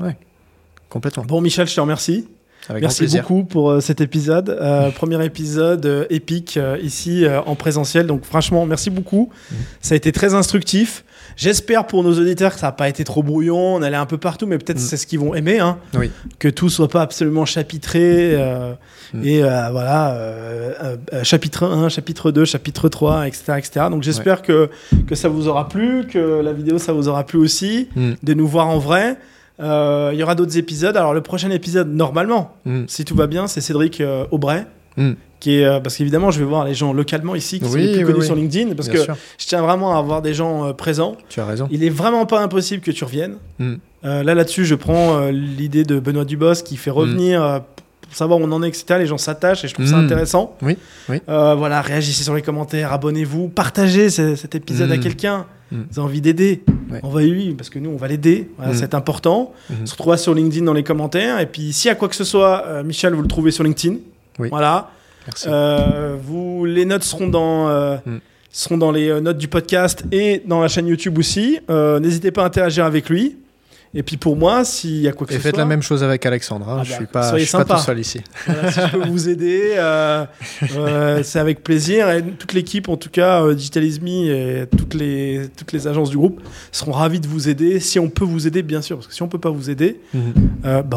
Complètement. Bon, Michel, je te remercie. Merci beaucoup pour cet épisode. Premier épisode épique ici en présentiel. Donc franchement, merci beaucoup. Ça a été très instructif. J'espère pour nos auditeurs que ça n'a pas été trop brouillon. On allait un peu partout, mais peut-être c'est ce qu'ils vont aimer. Que tout ne soit pas absolument chapitré. Chapitre 1, chapitre 2, chapitre 3, etc. Donc j'espère que ça vous aura plu, que la vidéo ça vous aura plu aussi, de nous voir en vrai. Il y aura d'autres épisodes. Alors le prochain épisode normalement si tout va bien c'est Cédric Aubray qui est, parce qu'évidemment, je vais voir les gens localement ici qui sont les plus connus sur LinkedIn, parce que je tiens vraiment à avoir des gens présents. Tu as raison. Il est vraiment pas impossible que tu reviennes. Là-dessus, je prends l'idée de Benoît Dubos qui fait revenir... pour savoir où on en est, etc. Les gens s'attachent et je trouve ça intéressant. Oui. Voilà, réagissez sur les commentaires, abonnez-vous, partagez cet épisode à quelqu'un. Vous avez envie d'aider. Ouais. On va lui, parce que nous, on va l'aider. Voilà, c'est important. On se retrouve sur LinkedIn dans les commentaires. Et puis, s'il y a quoi que ce soit, Michel, vous le trouvez sur LinkedIn. Oui. Voilà. Merci. Les notes seront dans les notes du podcast et dans la chaîne YouTube aussi. N'hésitez pas à interagir avec lui. Et puis pour moi, s'il y a quoi que ce soit... Et faites la même chose avec Alexandre. Hein. Je ne suis pas tout seul ici. Voilà, si je peux vous aider, c'est avec plaisir. Et toute l'équipe, en tout cas, Digitalize Me et toutes les agences du groupe seront ravies de vous aider. Si on peut vous aider, bien sûr. Parce que si on ne peut pas vous aider, on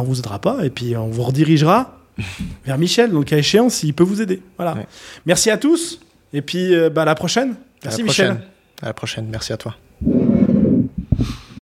ne vous aidera pas. Et puis on vous redirigera vers Michel. Donc à échéance, s'il peut vous aider. Voilà. Ouais. Merci à tous. Et puis à la prochaine. Merci Michel. À la prochaine. Merci à toi.